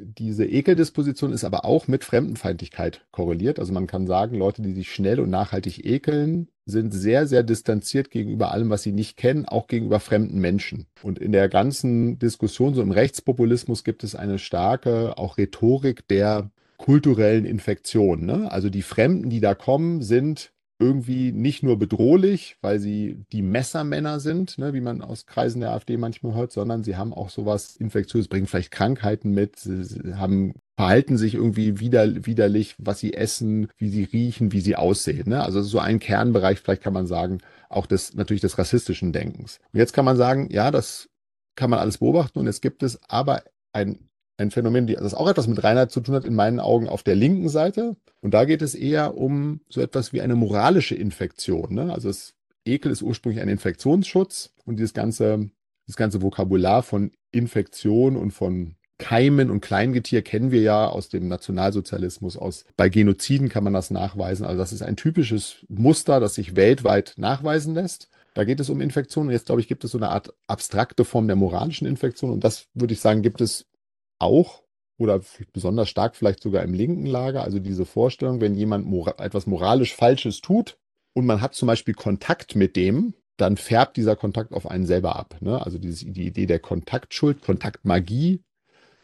diese Ekeldisposition ist aber auch mit Fremdenfeindlichkeit korreliert. Also man kann sagen, Leute, die sich schnell und nachhaltig ekeln, sind sehr, sehr distanziert gegenüber allem, was sie nicht kennen, auch gegenüber fremden Menschen. Und in der ganzen Diskussion, so im Rechtspopulismus, gibt es eine starke auch Rhetorik der kulturellen Infektion. Ne? Also die Fremden, die da kommen, sind irgendwie nicht nur bedrohlich, weil sie die Messermänner sind, ne, wie man aus Kreisen der AfD manchmal hört, sondern sie haben auch sowas Infektiöses, bringen vielleicht Krankheiten mit, sie haben, verhalten sich irgendwie wider, widerlich, was sie essen, wie sie riechen, wie sie aussehen. Ne? Also so ein Kernbereich, vielleicht kann man sagen, auch des, natürlich des rassistischen Denkens. Und jetzt kann man sagen, ja, das kann man alles beobachten und es gibt es aber ein Ein Phänomen, das auch etwas mit Reinheit zu tun hat, in meinen Augen auf der linken Seite. Und da geht es eher um so etwas wie eine moralische Infektion. Ne? Also das Ekel ist ursprünglich ein Infektionsschutz. Und dieses ganze, das ganze Vokabular von Infektion und von Keimen und Kleingetier kennen wir ja aus dem Nationalsozialismus. Aus, bei Genoziden kann man das nachweisen. Also das ist ein typisches Muster, das sich weltweit nachweisen lässt. Da geht es um Infektionen. Und jetzt, glaube ich, gibt es so eine Art abstrakte Form der moralischen Infektion. Und das, würde ich sagen, gibt es auch oder besonders stark vielleicht sogar im linken Lager, also diese Vorstellung, wenn jemand mora- etwas moralisch Falsches tut und man hat zum Beispiel Kontakt mit dem, dann färbt dieser Kontakt auf einen selber ab. Ne? Also dieses, die Idee der Kontaktschuld, Kontaktmagie,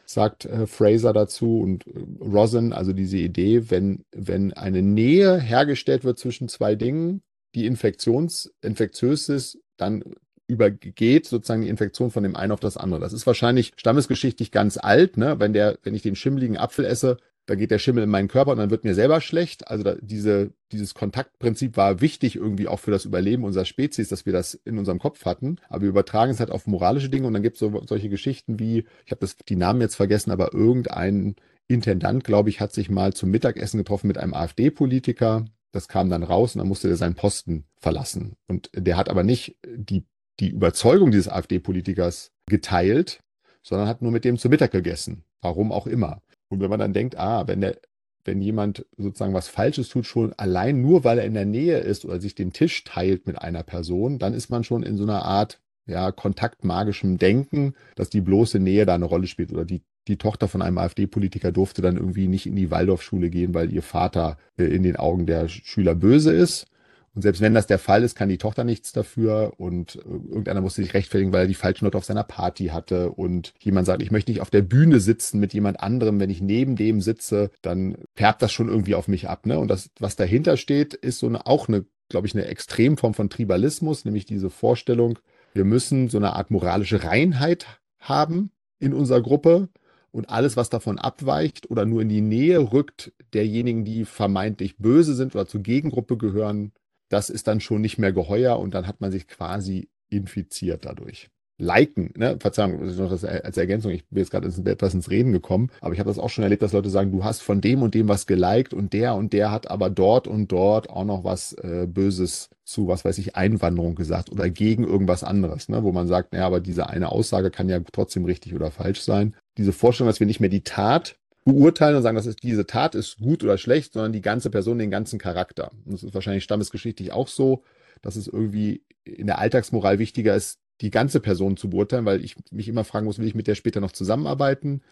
sagt äh, Fraser dazu und äh, Rozin, also diese Idee, wenn, wenn eine Nähe hergestellt wird zwischen zwei Dingen, die infektions, infektiös ist, dann übergeht sozusagen die Infektion von dem einen auf das andere. Das ist wahrscheinlich stammesgeschichtlich ganz alt. Ne? Wenn, der, wenn ich den schimmeligen Apfel esse, dann geht der Schimmel in meinen Körper und dann wird mir selber schlecht. Also da, diese, dieses Kontaktprinzip war wichtig irgendwie auch für das Überleben unserer Spezies, dass wir das in unserem Kopf hatten. Aber wir übertragen es halt auf moralische Dinge und dann gibt es so, solche Geschichten wie, ich habe die Namen jetzt vergessen, aber irgendein Intendant, glaube ich, hat sich mal zum Mittagessen getroffen mit einem AfD-Politiker. Das kam dann raus und dann musste der seinen Posten verlassen. Und der hat aber nicht die die Überzeugung dieses AfD-Politikers geteilt, sondern hat nur mit dem zu Mittag gegessen. Warum auch immer. Und wenn man dann denkt, ah, wenn der, wenn jemand sozusagen was Falsches tut, schon allein nur, weil er in der Nähe ist oder sich den Tisch teilt mit einer Person, dann ist man schon in so einer Art, ja, kontaktmagischem Denken, dass die bloße Nähe da eine Rolle spielt. Oder die, die Tochter von einem AfD-Politiker durfte dann irgendwie nicht in die Waldorfschule gehen, weil ihr Vater in den Augen der Schüler böse ist. Und selbst wenn das der Fall ist, kann die Tochter nichts dafür und irgendeiner musste sich rechtfertigen, weil er die falschen Leute auf seiner Party hatte und jemand sagt, ich möchte nicht auf der Bühne sitzen mit jemand anderem, wenn ich neben dem sitze, dann färbt das schon irgendwie auf mich ab. Ne? Und das, was dahinter steht, ist so eine, auch eine, glaube ich, eine Extremform von Tribalismus, nämlich diese Vorstellung, wir müssen so eine Art moralische Reinheit haben in unserer Gruppe. Und alles, was davon abweicht oder nur in die Nähe rückt, derjenigen, die vermeintlich böse sind oder zur Gegengruppe gehören, das ist dann schon nicht mehr geheuer und dann hat man sich quasi infiziert dadurch. Liken, ne? Verzeihung, das ist noch das als Ergänzung, ich bin jetzt gerade etwas ins Reden gekommen, aber ich habe das auch schon erlebt, dass Leute sagen, du hast von dem und dem was geliked und der und der hat aber dort und dort auch noch was äh, Böses zu, was weiß ich, Einwanderung gesagt oder gegen irgendwas anderes, ne? Wo man sagt, naja, aber diese eine Aussage kann ja trotzdem richtig oder falsch sein. Diese Vorstellung, dass wir nicht mehr die Tat beurteilen und sagen, dass diese Tat ist gut oder schlecht, sondern die ganze Person, den ganzen Charakter. Und das ist wahrscheinlich stammesgeschichtlich auch so, dass es irgendwie in der Alltagsmoral wichtiger ist, die ganze Person zu beurteilen, weil ich mich immer fragen muss, will ich mit der später noch zusammenarbeiten?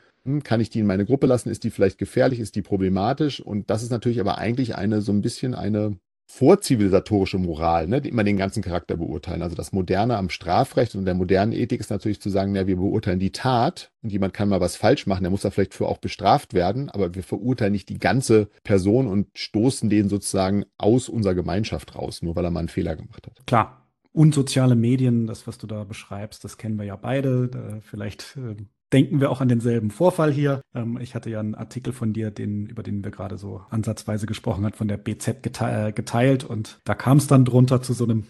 Kann ich die in meine Gruppe lassen? Ist die vielleicht gefährlich? Ist die problematisch? Und das ist natürlich aber eigentlich eine, so ein bisschen eine vorzivilisatorische Moral, ne, die immer den ganzen Charakter beurteilen. Also das Moderne am Strafrecht und der modernen Ethik ist natürlich zu sagen, ja, wir beurteilen die Tat und jemand kann mal was falsch machen, der muss da vielleicht für auch bestraft werden, aber wir verurteilen nicht die ganze Person und stoßen den sozusagen aus unserer Gemeinschaft raus, nur weil er mal einen Fehler gemacht hat. Klar. Und soziale Medien, das, was du da beschreibst, das kennen wir ja beide. Da vielleicht äh, denken wir auch an denselben Vorfall hier. Ähm, ich hatte ja einen Artikel von dir, den, über den wir gerade so ansatzweise gesprochen haben, von der B Z gete- geteilt. Und da kam es dann drunter zu so einem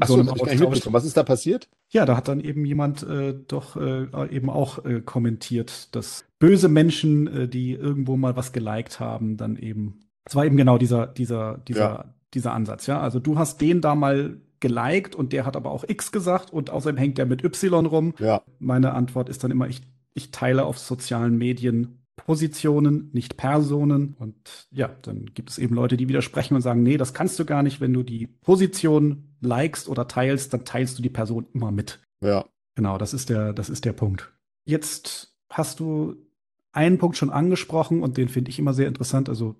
Ach so, so was ist da passiert? Ja, da hat dann eben jemand äh, doch äh, eben auch äh, kommentiert, dass böse Menschen, äh, die irgendwo mal was geliked haben, dann eben, es war eben genau dieser, dieser, dieser, ja. dieser Ansatz. Ja, also du hast den da mal geliked und der hat aber auch X gesagt und außerdem hängt der mit Y rum. Ja. Meine Antwort ist dann immer, ich, ich teile auf sozialen Medien Positionen, nicht Personen. Und ja, dann gibt es eben Leute, die widersprechen und sagen, nee, das kannst du gar nicht. Wenn du die Position likest oder teilst, dann teilst du die Person immer mit. Ja. Genau, das ist der, das ist der Punkt. Jetzt hast du einen Punkt schon angesprochen und den finde ich immer sehr interessant. Also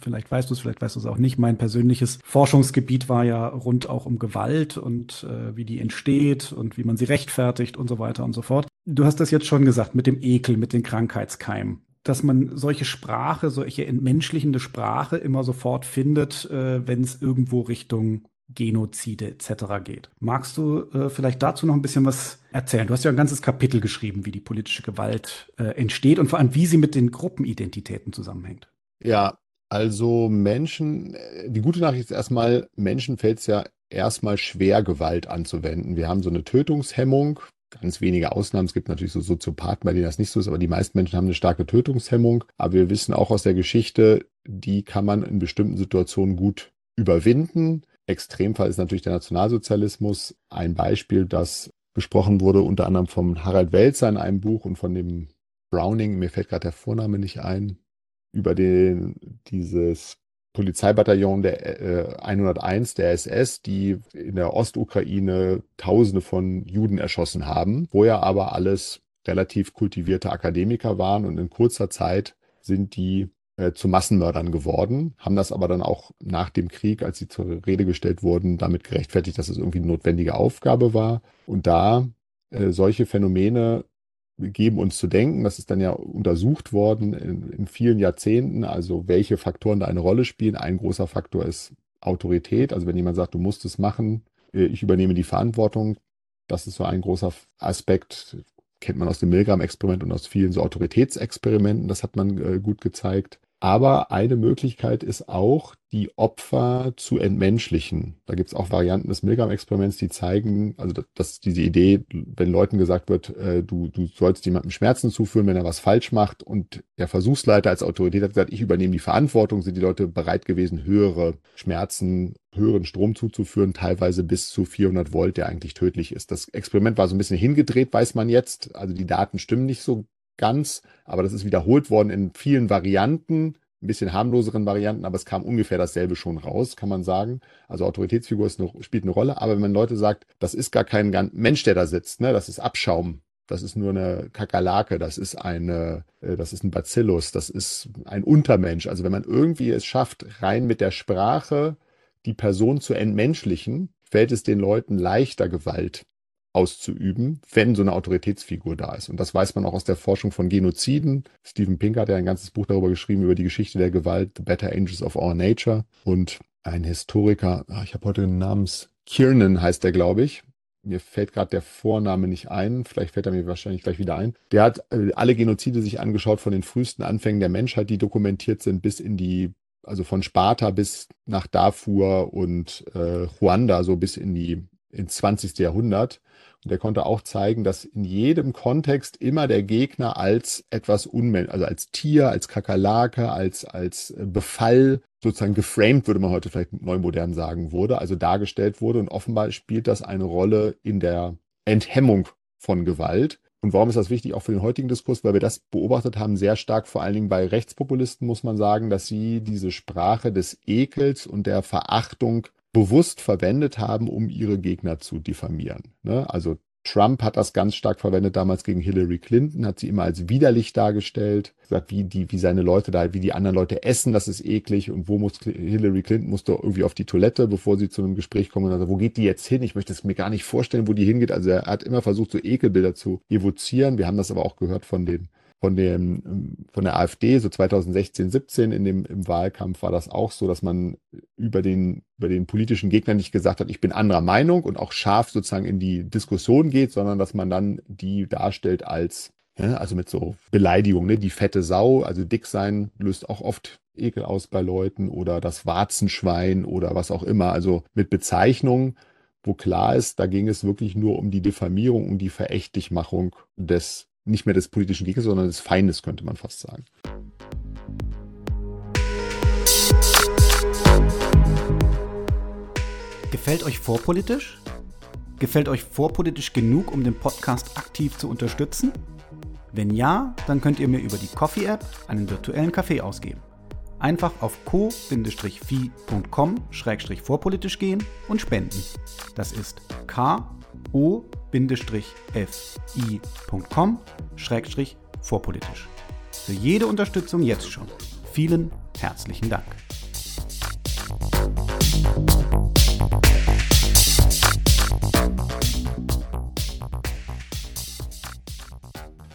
vielleicht weißt du es, vielleicht weißt du es auch nicht. Mein persönliches Forschungsgebiet war ja rund auch um Gewalt und äh, wie die entsteht und wie man sie rechtfertigt und so weiter und so fort. Du hast das jetzt schon gesagt mit dem Ekel, mit den Krankheitskeimen. Dass man solche Sprache, solche entmenschlichende Sprache immer sofort findet, äh, wenn es irgendwo Richtung Genozide et cetera geht. Magst du äh, vielleicht dazu noch ein bisschen was erzählen? Du hast ja ein ganzes Kapitel geschrieben, wie die politische Gewalt äh, entsteht und vor allem, wie sie mit den Gruppenidentitäten zusammenhängt. Ja, also Menschen, die gute Nachricht ist erstmal, Menschen fällt es ja erstmal schwer, Gewalt anzuwenden. Wir haben so eine Tötungshemmung, ganz wenige Ausnahmen. Es gibt natürlich so Soziopathen, bei denen das nicht so ist, aber die meisten Menschen haben eine starke Tötungshemmung. Aber wir wissen auch aus der Geschichte, die kann man in bestimmten Situationen gut überwinden. Extremfall ist natürlich der Nationalsozialismus. Ein Beispiel, das besprochen wurde, unter anderem von Harald Wälzer in einem Buch und von dem Browning, mir fällt gerade der Vorname nicht ein, über den, dieses Polizeibataillon der äh, hunderteins der S S, die in der Ostukraine Tausende von Juden erschossen haben, wo ja aber alles relativ kultivierte Akademiker waren und in kurzer Zeit sind die zu Massenmördern geworden, haben das aber dann auch nach dem Krieg, als sie zur Rede gestellt wurden, damit gerechtfertigt, dass es irgendwie eine notwendige Aufgabe war. Und da äh, solche Phänomene geben uns zu denken, das ist dann ja untersucht worden in, in vielen Jahrzehnten, also welche Faktoren da eine Rolle spielen. Ein großer Faktor ist Autorität, also wenn jemand sagt, du musst es machen, ich übernehme die Verantwortung, das ist so ein großer Aspekt, kennt man aus dem Milgram-Experiment und aus vielen so Autoritätsexperimenten, das hat man äh, gut gezeigt. Aber eine Möglichkeit ist auch, die Opfer zu entmenschlichen. Da gibt es auch Varianten des Milgram-Experiments, die zeigen, also das, das ist diese Idee, wenn Leuten gesagt wird, äh, du, du sollst jemandem Schmerzen zuführen, wenn er was falsch macht und der Versuchsleiter als Autorität hat gesagt, ich übernehme die Verantwortung, sind die Leute bereit gewesen, höhere Schmerzen, höheren Strom zuzuführen, teilweise bis zu vierhundert Volt, der eigentlich tödlich ist. Das Experiment war so ein bisschen hingedreht, weiß man jetzt. Also die Daten stimmen nicht so ganz, aber das ist wiederholt worden in vielen Varianten, ein bisschen harmloseren Varianten, aber es kam ungefähr dasselbe schon raus, kann man sagen. Also Autoritätsfigur ist eine, spielt eine Rolle, aber wenn man Leute sagt, das ist gar kein Mensch, der da sitzt, ne? Das ist Abschaum, das ist nur eine Kakerlake, das ist eine, das ist ein Bacillus, das ist ein Untermensch. Also wenn man irgendwie es schafft, rein mit der Sprache die Person zu entmenschlichen, fällt es den Leuten leichter, Gewalt auszuüben, wenn so eine Autoritätsfigur da ist. Und das weiß man auch aus der Forschung von Genoziden. Stephen Pinker hat ja ein ganzes Buch darüber geschrieben, über die Geschichte der Gewalt, The Better Angels of All Nature. Und ein Historiker, ach, ich habe heute den Namen, Kiernan heißt der, glaube ich. Mir fällt gerade der Vorname nicht ein, vielleicht fällt er mir wahrscheinlich gleich wieder ein. Der hat alle Genozide sich angeschaut von den frühesten Anfängen der Menschheit, die dokumentiert sind, bis in die, also von Sparta bis nach Darfur und äh, Ruanda, so bis in die ins zwanzigste Jahrhundert. Und der konnte auch zeigen, dass in jedem Kontext immer der Gegner als etwas unmenschlich, also als Tier, als Kakerlake, als, als Befall sozusagen geframed, würde man heute vielleicht neumodern sagen, wurde, also dargestellt wurde. Und offenbar spielt das eine Rolle in der Enthemmung von Gewalt. Und warum ist das wichtig auch für den heutigen Diskurs? Weil wir das beobachtet haben, sehr stark, vor allen Dingen bei Rechtspopulisten, muss man sagen, dass sie diese Sprache des Ekels und der Verachtung bewusst verwendet haben, um ihre Gegner zu diffamieren. Ne? Also Trump hat das ganz stark verwendet, damals gegen Hillary Clinton, hat sie immer als widerlich dargestellt, gesagt, wie die, wie seine Leute da, wie die anderen Leute essen, das ist eklig und wo muss, Hillary Clinton musste irgendwie auf die Toilette, bevor sie zu einem Gespräch kommen und sagt, wo geht die jetzt hin? Ich möchte es mir gar nicht vorstellen, wo die hingeht. Also er hat immer versucht, so Ekelbilder zu evozieren. Wir haben das aber auch gehört von den Von, dem, von der AfD, so zweitausendsechzehn, siebzehn in dem, im Wahlkampf war das auch so, dass man über den, über den politischen Gegner nicht gesagt hat, ich bin anderer Meinung und auch scharf sozusagen in die Diskussion geht, sondern dass man dann die darstellt als, ja, also mit so Beleidigung, ne, die fette Sau, also dick sein löst auch oft Ekel aus bei Leuten oder das Warzenschwein oder was auch immer, also mit Bezeichnungen, wo klar ist, da ging es wirklich nur um die Diffamierung, um die Verächtlichmachung des nicht mehr des politischen Gegners, sondern des Feindes, könnte man fast sagen. Gefällt euch Vorpolitisch? Gefällt euch Vorpolitisch genug, um den Podcast aktiv zu unterstützen? Wenn ja, dann könnt ihr mir über die Ko-fi-App einen virtuellen Kaffee ausgeben. Einfach auf ko-fi punkt com schrägstrich vorpolitisch gehen und spenden. Das ist ko-fi punkt com schrägstrich vorpolitisch. Für jede Unterstützung jetzt schon. Vielen herzlichen Dank.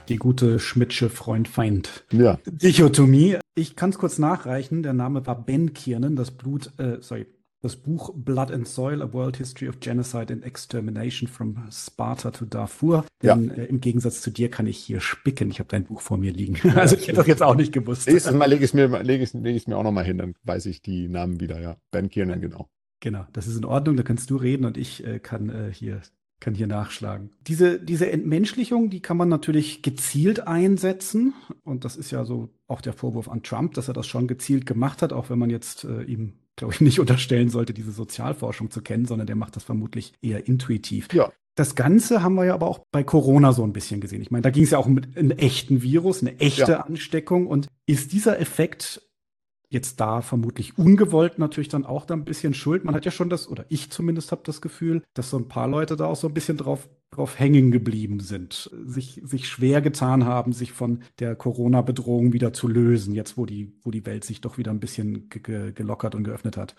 Die gute Schmidtsche Freund-Feind. Ja. Dichotomie. Ich kann es kurz nachreichen. Der Name war Ben Kiernan. Das Blut, äh, sorry, das Buch Blood and Soil, A World History of Genocide and Extermination from Sparta to Darfur. Denn ja. äh, im Gegensatz zu dir kann ich hier spicken. Ich habe dein Buch vor mir liegen. Ja, also ich hätte das jetzt auch nicht gewusst. Nächstes Mal lege ich es mir, leg ich, leg ich mir auch nochmal hin, dann weiß ich die Namen wieder. Ja, Ben Kiernan, genau. Genau, das ist in Ordnung. Da kannst du reden und ich äh, kann äh, hier... kann hier nachschlagen. Diese, diese Entmenschlichung, die kann man natürlich gezielt einsetzen. Und das ist ja so auch der Vorwurf an Trump, dass er das schon gezielt gemacht hat, auch wenn man jetzt äh, ihm, glaube ich, nicht unterstellen sollte, diese Sozialforschung zu kennen, sondern der macht das vermutlich eher intuitiv. Ja. Das Ganze haben wir ja aber auch bei Corona so ein bisschen gesehen. Ich meine, da ging es ja auch um einen echten Virus, eine echte ja. Ansteckung. Und ist dieser Effekt jetzt da vermutlich ungewollt natürlich dann auch da ein bisschen schuld? Man hat ja schon das, oder ich zumindest habe das Gefühl, dass so ein paar Leute da auch so ein bisschen drauf, drauf hängen geblieben sind, sich, sich schwer getan haben, sich von der Corona-Bedrohung wieder zu lösen, jetzt wo die, wo die Welt sich doch wieder ein bisschen ge- ge- gelockert und geöffnet hat.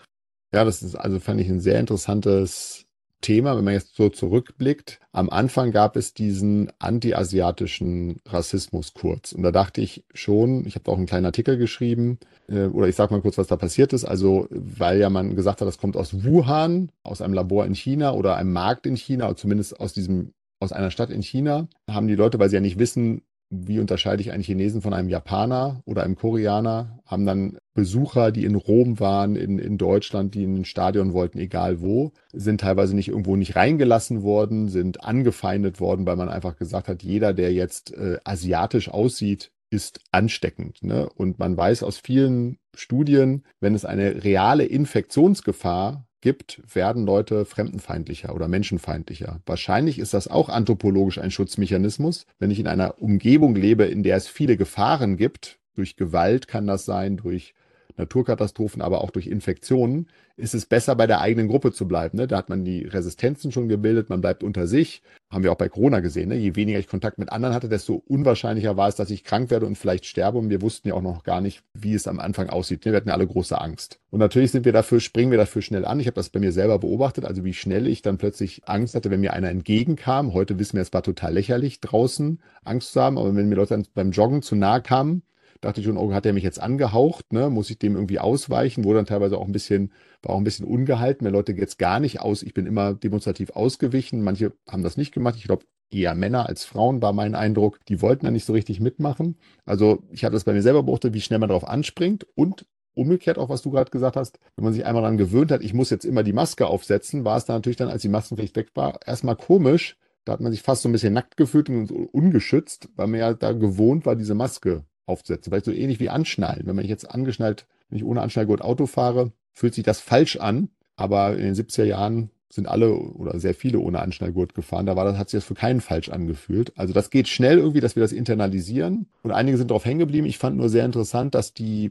Ja, das ist also, fand ich, ein sehr interessantes Thema, wenn man jetzt so zurückblickt. Am Anfang gab es diesen anti-asiatischen Rassismus kurz. Und da dachte ich schon, ich habe da auch einen kleinen Artikel geschrieben, äh, oder ich sage mal kurz, was da passiert ist. Also, weil ja man gesagt hat, das kommt aus Wuhan, aus einem Labor in China oder einem Markt in China, oder zumindest aus diesem, aus einer Stadt in China, haben die Leute, weil sie ja nicht wissen, wie unterscheide ich einen Chinesen von einem Japaner oder einem Koreaner, haben dann Besucher, die in Rom waren, in, in Deutschland, die in ein Stadion wollten, egal wo, sind teilweise nicht irgendwo nicht reingelassen worden, sind angefeindet worden, weil man einfach gesagt hat, jeder, der jetzt äh, asiatisch aussieht, ist ansteckend, ne? Und man weiß aus vielen Studien, wenn es eine reale Infektionsgefahr gibt, werden Leute fremdenfeindlicher oder menschenfeindlicher. Wahrscheinlich ist das auch anthropologisch ein Schutzmechanismus. Wenn ich in einer Umgebung lebe, in der es viele Gefahren gibt, durch Gewalt kann das sein, durch Naturkatastrophen, aber auch durch Infektionen, ist es besser, bei der eigenen Gruppe zu bleiben. Ne? Da hat man die Resistenzen schon gebildet, man bleibt unter sich. Haben wir auch bei Corona gesehen. Ne? Je weniger ich Kontakt mit anderen hatte, desto unwahrscheinlicher war es, dass ich krank werde und vielleicht sterbe. Und wir wussten ja auch noch gar nicht, wie es am Anfang aussieht. Ne? Wir hatten alle große Angst. Und natürlich sind wir dafür, springen wir dafür schnell an. Ich habe das bei mir selber beobachtet, also wie schnell ich dann plötzlich Angst hatte, wenn mir einer entgegenkam. Heute wissen wir, es war total lächerlich, draußen Angst zu haben. Aber wenn mir Leute dann beim Joggen zu nahe kamen, dachte ich schon, oh, hat der mich jetzt angehaucht, ne? Muss ich dem irgendwie ausweichen? Wurde dann teilweise auch ein bisschen, war auch ein bisschen ungehalten. Mehr Leute jetzt gar nicht aus. Ich bin immer demonstrativ ausgewichen. Manche haben das nicht gemacht. Ich glaube, eher Männer als Frauen war mein Eindruck. Die wollten da nicht so richtig mitmachen. Also ich habe das bei mir selber beobachtet, wie schnell man darauf anspringt. Und umgekehrt auch, was du gerade gesagt hast, wenn man sich einmal daran gewöhnt hat, ich muss jetzt immer die Maske aufsetzen, war es dann natürlich dann, als die Maskenpflicht weg war, erstmal komisch. Da hat man sich fast so ein bisschen nackt gefühlt und ungeschützt, weil man ja da gewohnt war, diese Maske aufsetzen. Vielleicht so ähnlich wie anschnallen. Wenn man jetzt angeschnallt, wenn ich ohne Anschnallgurt Auto fahre, fühlt sich das falsch an. Aber in den siebziger Jahren sind alle oder sehr viele ohne Anschnallgurt gefahren. Da war das, hat sich das für keinen falsch angefühlt. Also das geht schnell irgendwie, dass wir das internalisieren. Und einige sind drauf hängen geblieben. Ich fand nur sehr interessant, dass die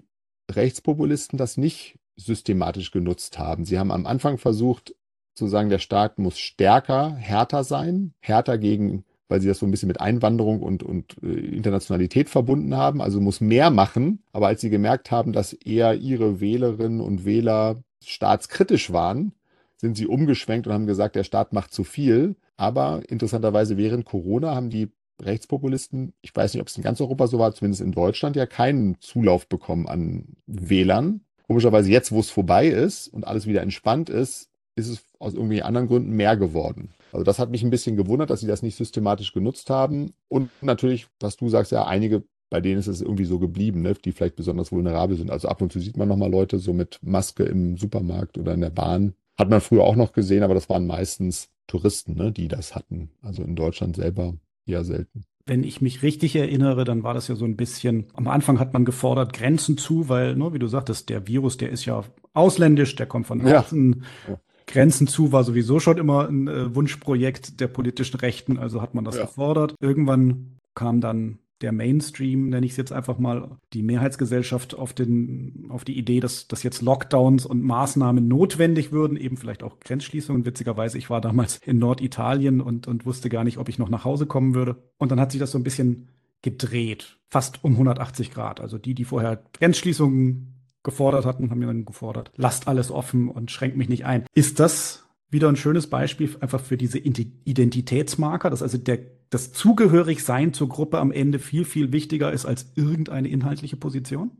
Rechtspopulisten das nicht systematisch genutzt haben. Sie haben am Anfang versucht, zu sagen, der Staat muss stärker, härter sein, härter gegen, weil sie das so ein bisschen mit Einwanderung und, und äh, Internationalität verbunden haben. Also muss mehr machen. Aber als sie gemerkt haben, dass eher ihre Wählerinnen und Wähler staatskritisch waren, sind sie umgeschwenkt und haben gesagt, der Staat macht zu viel. Aber interessanterweise während Corona haben die Rechtspopulisten, ich weiß nicht, ob es in ganz Europa so war, zumindest in Deutschland, ja keinen Zulauf bekommen an Wählern. Komischerweise jetzt, wo es vorbei ist und alles wieder entspannt ist, ist es aus irgendwelchen anderen Gründen mehr geworden. Also das hat mich ein bisschen gewundert, dass sie das nicht systematisch genutzt haben. Und natürlich, was du sagst, ja, einige, bei denen ist es irgendwie so geblieben, ne, die vielleicht besonders vulnerabel sind. Also ab und zu sieht man nochmal Leute so mit Maske im Supermarkt oder in der Bahn. Hat man früher auch noch gesehen, aber das waren meistens Touristen, ne, die das hatten. Also in Deutschland selber eher selten. Wenn ich mich richtig erinnere, dann war das ja so ein bisschen, am Anfang hat man gefordert, Grenzen zu, weil, ne, wie du sagtest, der Virus, der ist ja ausländisch, der kommt von außen. Ja. Ja. Grenzen zu war sowieso schon immer ein äh, Wunschprojekt der politischen Rechten, also hat man das ja. gefordert. Irgendwann kam dann der Mainstream, nenne ich es jetzt einfach mal, die Mehrheitsgesellschaft auf den, auf die Idee, dass, dass jetzt Lockdowns und Maßnahmen notwendig würden, eben vielleicht auch Grenzschließungen. Witzigerweise, ich war damals in Norditalien und, und wusste gar nicht, ob ich noch nach Hause kommen würde. Und dann hat sich das so ein bisschen gedreht, fast um hundertachtzig Grad. Also die, die vorher Grenzschließungen gefordert hatten, haben mir dann gefordert, lasst alles offen und schränkt mich nicht ein. Ist das wieder ein schönes Beispiel einfach für diese Identitätsmarker, dass also der das Zugehörigsein zur Gruppe am Ende viel, viel wichtiger ist als irgendeine inhaltliche Position?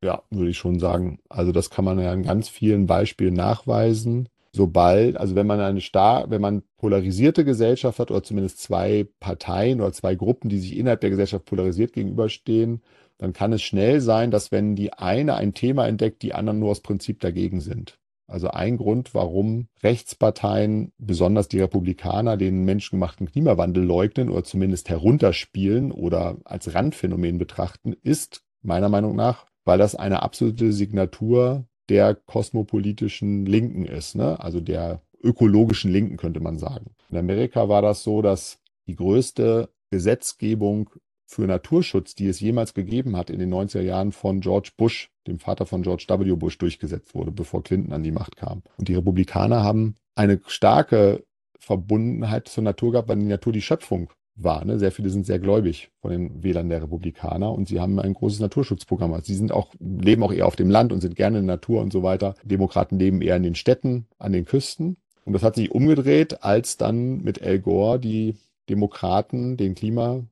Ja, würde ich schon sagen. Also das kann man ja in ganz vielen Beispielen nachweisen. Sobald, also wenn man eine star, wenn man polarisierte Gesellschaft hat oder zumindest zwei Parteien oder zwei Gruppen, die sich innerhalb der Gesellschaft polarisiert gegenüberstehen, dann kann es schnell sein, dass wenn die eine ein Thema entdeckt, die anderen nur aus Prinzip dagegen sind. Also ein Grund, warum Rechtsparteien, besonders die Republikaner, den menschengemachten Klimawandel leugnen oder zumindest herunterspielen oder als Randphänomen betrachten, ist meiner Meinung nach, weil das eine absolute Signatur der kosmopolitischen Linken ist, ne? Also der ökologischen Linken, könnte man sagen. In Amerika war das so, dass die größte Gesetzgebung für Naturschutz, die es jemals gegeben hat, in den neunziger Jahren von George Bush, dem Vater von George W. Bush, durchgesetzt wurde, bevor Clinton an die Macht kam. Und die Republikaner haben eine starke Verbundenheit zur Natur gehabt, weil die Natur die Schöpfung war. Ne? Sehr viele sind sehr gläubig von den Wählern der Republikaner und sie haben ein großes Naturschutzprogramm. Also sie sind auch, leben auch eher auf dem Land und sind gerne in der Natur und so weiter. Demokraten leben eher in den Städten, an den Küsten. Und das hat sich umgedreht, als dann mit Al Gore die Demokraten den Klima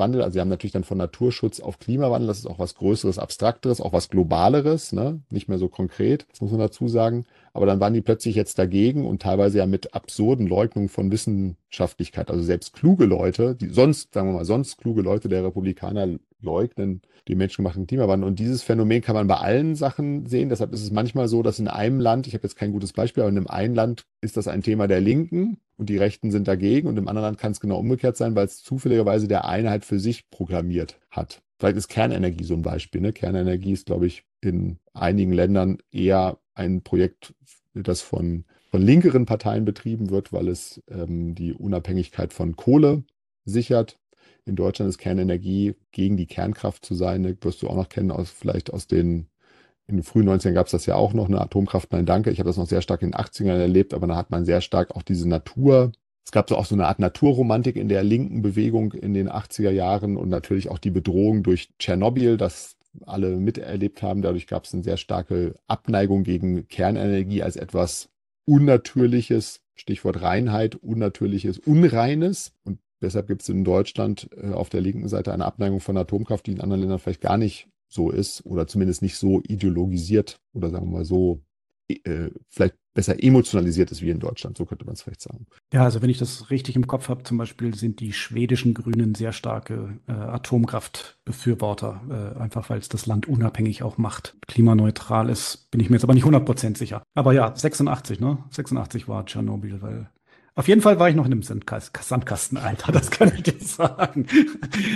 Wandel, also sie haben natürlich dann von Naturschutz auf Klimawandel, das ist auch was Größeres, Abstrakteres, auch was Globaleres, ne? Nicht mehr so konkret, das muss man dazu sagen. Aber dann waren die plötzlich jetzt dagegen und teilweise ja mit absurden Leugnungen von Wissenschaftlichkeit. Also selbst kluge Leute, die sonst, sagen wir mal, sonst kluge Leute der Republikaner leugnen den menschengemachten Klimawandel. Und dieses Phänomen kann man bei allen Sachen sehen. Deshalb ist es manchmal so, dass in einem Land, ich habe jetzt kein gutes Beispiel, aber in einem einen Land ist das ein Thema der Linken und die Rechten sind dagegen und im anderen Land kann es genau umgekehrt sein, weil es zufälligerweise der eine halt für sich proklamiert hat. Vielleicht ist Kernenergie so ein Beispiel. Ne? Kernenergie ist, glaube ich, in einigen Ländern eher ein Projekt, das von, von linkeren Parteien betrieben wird, weil es ähm, die Unabhängigkeit von Kohle sichert. In Deutschland ist Kernenergie, gegen die Kernkraft zu sein, ne, wirst du auch noch kennen, aus, vielleicht aus den, in den frühen neunzigern gab es das ja auch noch, eine Atomkraft, nein danke, ich habe das noch sehr stark in den achtzigern erlebt, aber da hat man sehr stark auch diese Natur, es gab so auch so eine Art Naturromantik in der linken Bewegung in den achtziger Jahren und natürlich auch die Bedrohung durch Tschernobyl, das alle miterlebt haben, dadurch gab es eine sehr starke Abneigung gegen Kernenergie als etwas Unnatürliches, Stichwort Reinheit, Unnatürliches, Unreines und deshalb gibt es in Deutschland äh, auf der linken Seite eine Abneigung von Atomkraft, die in anderen Ländern vielleicht gar nicht so ist oder zumindest nicht so ideologisiert oder sagen wir mal so, äh, vielleicht besser emotionalisiert ist wie in Deutschland, so könnte man es vielleicht sagen. Ja, also wenn ich das richtig im Kopf habe, zum Beispiel sind die schwedischen Grünen sehr starke äh, Atomkraftbefürworter, äh, einfach weil es das Land unabhängig auch macht. Klimaneutral ist, bin ich mir jetzt aber nicht hundert Prozent sicher. Aber ja, sechsundachtzig, ne? sechsundachtzig war Tschernobyl, weil... Auf jeden Fall war ich noch in einem Sandkastenalter, das kann ich dir sagen.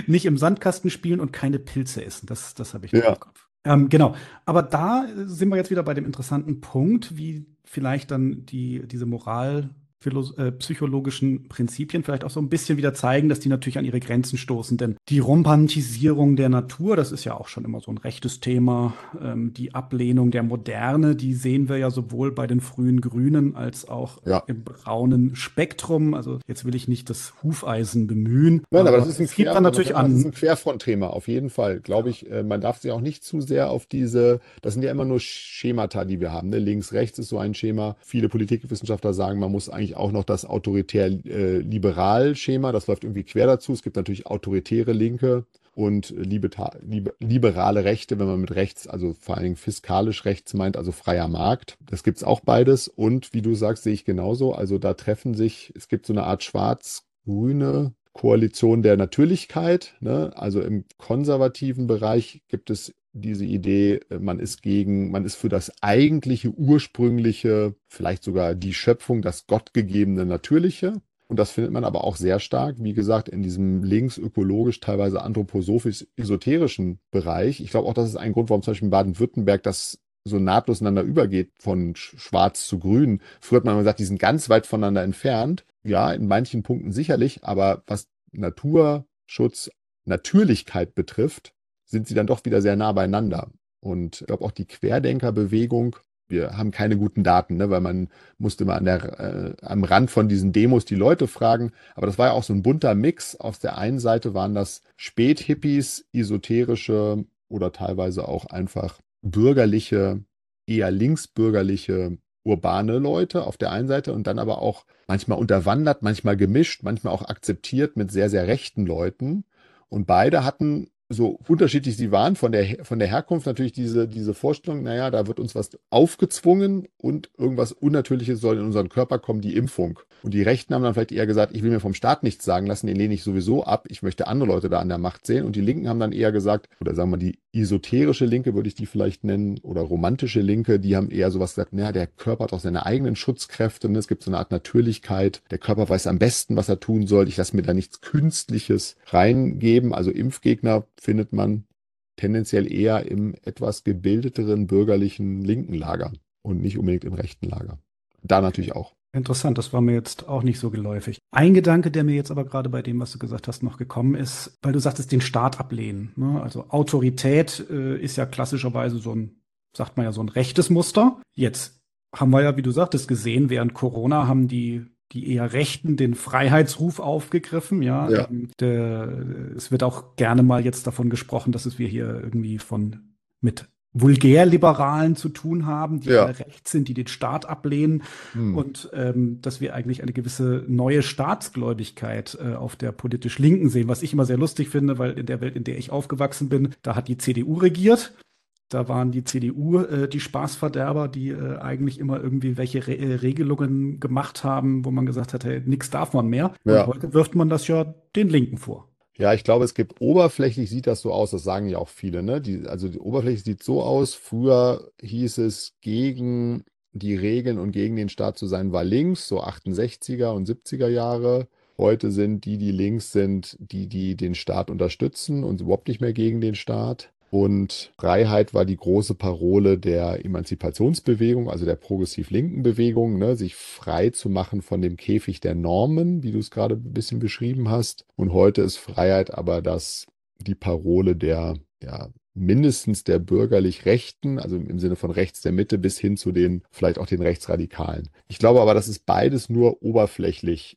Nicht im Sandkasten spielen und keine Pilze essen, das, das habe ich ja. im Kopf. Ähm, genau, aber da sind wir jetzt wieder bei dem interessanten Punkt, wie vielleicht dann die diese moralpsychologischen äh, Prinzipien vielleicht auch so ein bisschen wieder zeigen, dass die natürlich an ihre Grenzen stoßen. Denn die Romantisierung der Natur, das ist ja auch schon immer so ein rechtes Thema. Ähm, die Ablehnung der Moderne, die sehen wir ja sowohl bei den frühen Grünen als auch ja. im braunen Spektrum. Also jetzt will ich nicht das Hufeisen bemühen. Nein, aber das ist ein, Quer, dann natürlich das ist ein Querfrontthema, auf jeden Fall. Glaube ich, man darf sich auch nicht zu sehr auf diese, das sind ja immer nur Schemata, die wir haben. Ne? Links, rechts ist so ein Schema. Viele Politikwissenschaftler sagen, man muss eigentlich auch noch das autoritär-liberal-Schema, das läuft irgendwie quer dazu. Es gibt natürlich autoritäre Linke und liberale Rechte, wenn man mit rechts, also vor allen Dingen fiskalisch rechts meint, also freier Markt. Das gibt es auch beides und wie du sagst, sehe ich genauso. Also da treffen sich, es gibt so eine Art schwarz-grüne Koalition der Natürlichkeit. Ne? Also im konservativen Bereich gibt es diese Idee, man ist gegen, man ist für das eigentliche, ursprüngliche, vielleicht sogar die Schöpfung, das gottgegebene Natürliche. Und das findet man aber auch sehr stark, wie gesagt, in diesem linksökologisch, teilweise anthroposophisch-esoterischen Bereich. Ich glaube auch, das ist ein Grund, warum zum Beispiel in Baden-Württemberg das so nahtlos ineinander übergeht, von schwarz zu grün. Früher hat man gesagt, die sind ganz weit voneinander entfernt. Ja, in manchen Punkten sicherlich, aber was Naturschutz, Natürlichkeit betrifft, sind sie dann doch wieder sehr nah beieinander. Und ich glaube auch die Querdenkerbewegung, wir haben keine guten Daten, ne, weil man musste mal an der, äh, am Rand von diesen Demos die Leute fragen. Aber das war ja auch so ein bunter Mix. Auf der einen Seite waren das Späthippies, esoterische oder teilweise auch einfach bürgerliche, eher linksbürgerliche, urbane Leute auf der einen Seite und dann aber auch manchmal unterwandert, manchmal gemischt, manchmal auch akzeptiert mit sehr, sehr rechten Leuten. Und beide hatten, so unterschiedlich sie waren, von der, von der Herkunft natürlich diese, diese Vorstellung, naja, da wird uns was aufgezwungen und irgendwas Unnatürliches soll in unseren Körper kommen, die Impfung. Und die Rechten haben dann vielleicht eher gesagt, ich will mir vom Staat nichts sagen lassen, den lehne ich sowieso ab, ich möchte andere Leute da an der Macht sehen. Und die Linken haben dann eher gesagt, oder sagen wir die esoterische Linke, würde ich die vielleicht nennen, oder romantische Linke, die haben eher sowas gesagt, naja, der Körper hat auch seine eigenen Schutzkräfte, ne? Es gibt so eine Art Natürlichkeit, der Körper weiß am besten, was er tun soll, ich lasse mir da nichts Künstliches reingeben, also Impfgegner findet man tendenziell eher im etwas gebildeteren bürgerlichen linken Lager und nicht unbedingt im rechten Lager. Da natürlich auch. Interessant, das war mir jetzt auch nicht so geläufig. Ein Gedanke, der mir jetzt aber gerade bei dem, was du gesagt hast, noch gekommen ist, weil du sagtest, den Staat ablehnen, ne? Also Autorität äh, ist ja klassischerweise so ein, sagt man ja, so ein rechtes Muster. Jetzt haben wir ja, wie du sagtest, gesehen, während Corona haben die die eher Rechten den Freiheitsruf aufgegriffen, ja. ja. Und, äh, es wird auch gerne mal jetzt davon gesprochen, dass es wir hier irgendwie von mit Vulgärliberalen zu tun haben, die ja. rechts sind, die den Staat ablehnen hm. und ähm, dass wir eigentlich eine gewisse neue Staatsgläubigkeit äh, auf der politisch Linken sehen, was ich immer sehr lustig finde, weil in der Welt, in der ich aufgewachsen bin, da hat die C D U regiert. Da waren die C D U äh, die Spaßverderber, die äh, eigentlich immer irgendwie welche Re Regelungen gemacht haben, wo man gesagt hat, hey, nichts darf man mehr. Ja. Und heute wirft man das ja den Linken vor. Ja, ich glaube, es gibt oberflächlich sieht das so aus, das sagen ja auch viele, ne? Die, also die Oberfläche sieht so aus, früher hieß es, gegen die Regeln und gegen den Staat zu sein, war links, so achtundsechziger und siebziger Jahre. Heute sind die, die links sind, die, die den Staat unterstützen und überhaupt nicht mehr gegen den Staat. Und Freiheit war die große Parole der Emanzipationsbewegung, also der progressiv-linken Bewegung, ne? Sich frei zu machen von dem Käfig der Normen, wie du es gerade ein bisschen beschrieben hast. Und heute ist Freiheit aber das, die Parole der, ja, mindestens der bürgerlich Rechten, also im Sinne von rechts der Mitte bis hin zu den, vielleicht auch den Rechtsradikalen. Ich glaube aber, das ist beides nur oberflächlich.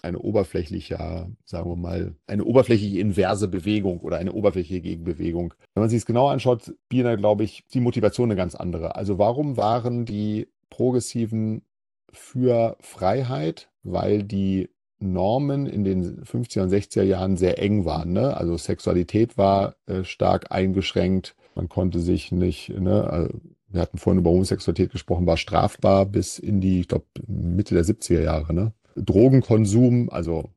Eine oberflächliche, sagen wir mal, eine oberflächliche inverse Bewegung oder eine oberflächliche Gegenbewegung. Wenn man sich es genau anschaut, Biener, glaube ich, die Motivation eine ganz andere. Also warum waren die Progressiven für Freiheit? Weil die Normen in den fünfziger und sechziger Jahren sehr eng waren, ne? Also Sexualität war äh, stark eingeschränkt. Man konnte sich nicht, ne, also wir hatten vorhin über Homosexualität gesprochen, war strafbar bis in die, ich glaube, Mitte der siebziger Jahre, ne? Drogenkonsum, also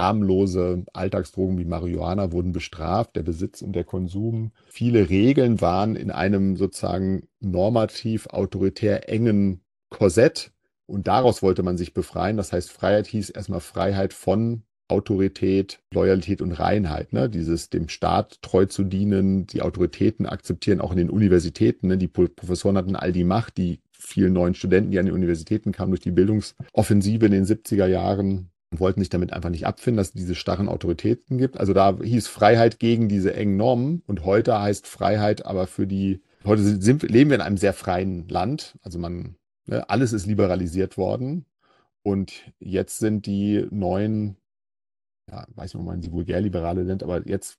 harmlose Alltagsdrogen wie Marihuana wurden bestraft, der Besitz und der Konsum. Viele Regeln waren in einem sozusagen normativ, autoritär engen Korsett und daraus wollte man sich befreien. Das heißt, Freiheit hieß erstmal Freiheit von Autorität, Loyalität und Reinheit, ne? Dieses dem Staat treu zu dienen, die Autoritäten akzeptieren, auch in den Universitäten, ne? Die Professoren hatten all die Macht, die vielen neuen Studenten, die an die Universitäten kamen durch die Bildungsoffensive in den siebziger Jahren und wollten sich damit einfach nicht abfinden, dass es diese starren Autoritäten gibt. Also da hieß Freiheit gegen diese engen Normen und heute heißt Freiheit aber für die, heute sind, leben wir in einem sehr freien Land, also man, ne, alles ist liberalisiert worden und jetzt sind die neuen, ja, weiß nicht, ob man sie vulgärliberale nennt, aber jetzt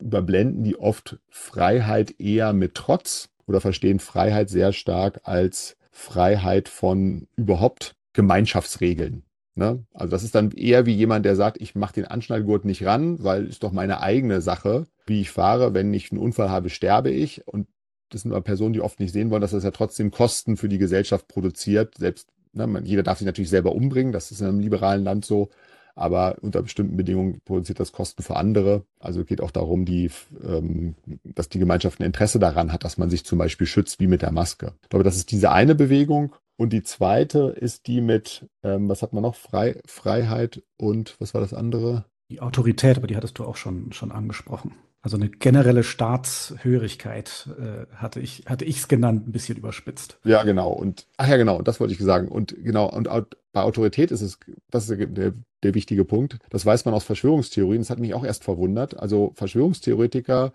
überblenden die oft Freiheit eher mit Trotz. Oder verstehen Freiheit sehr stark als Freiheit von überhaupt Gemeinschaftsregeln. Ne? Also das ist dann eher wie jemand, der sagt, ich mache den Anschnallgurt nicht ran, weil es doch meine eigene Sache, wie ich fahre. Wenn ich einen Unfall habe, sterbe ich. Und das sind aber Personen, die oft nicht sehen wollen, dass das ja trotzdem Kosten für die Gesellschaft produziert. Selbst, ne, man, jeder darf sich natürlich selber umbringen, das ist in einem liberalen Land so. Aber unter bestimmten Bedingungen produziert das Kosten für andere. Also geht auch darum, die, ähm, dass die Gemeinschaft ein Interesse daran hat, dass man sich zum Beispiel schützt, wie mit der Maske. Ich glaube, das ist diese eine Bewegung. Und die zweite ist die mit, ähm, was hat man noch? Frei, Freiheit und was war das andere? Die Autorität, aber die hattest du auch schon, schon angesprochen. Also eine generelle Staatshörigkeit äh, hatte ich hatte ich es genannt, ein bisschen überspitzt. Ja, genau. Und ach ja, genau, das wollte ich sagen. Und genau, und bei Autorität ist es, das ist der, der wichtige Punkt, das weiß man aus Verschwörungstheorien, das hat mich auch erst verwundert. Also Verschwörungstheoretiker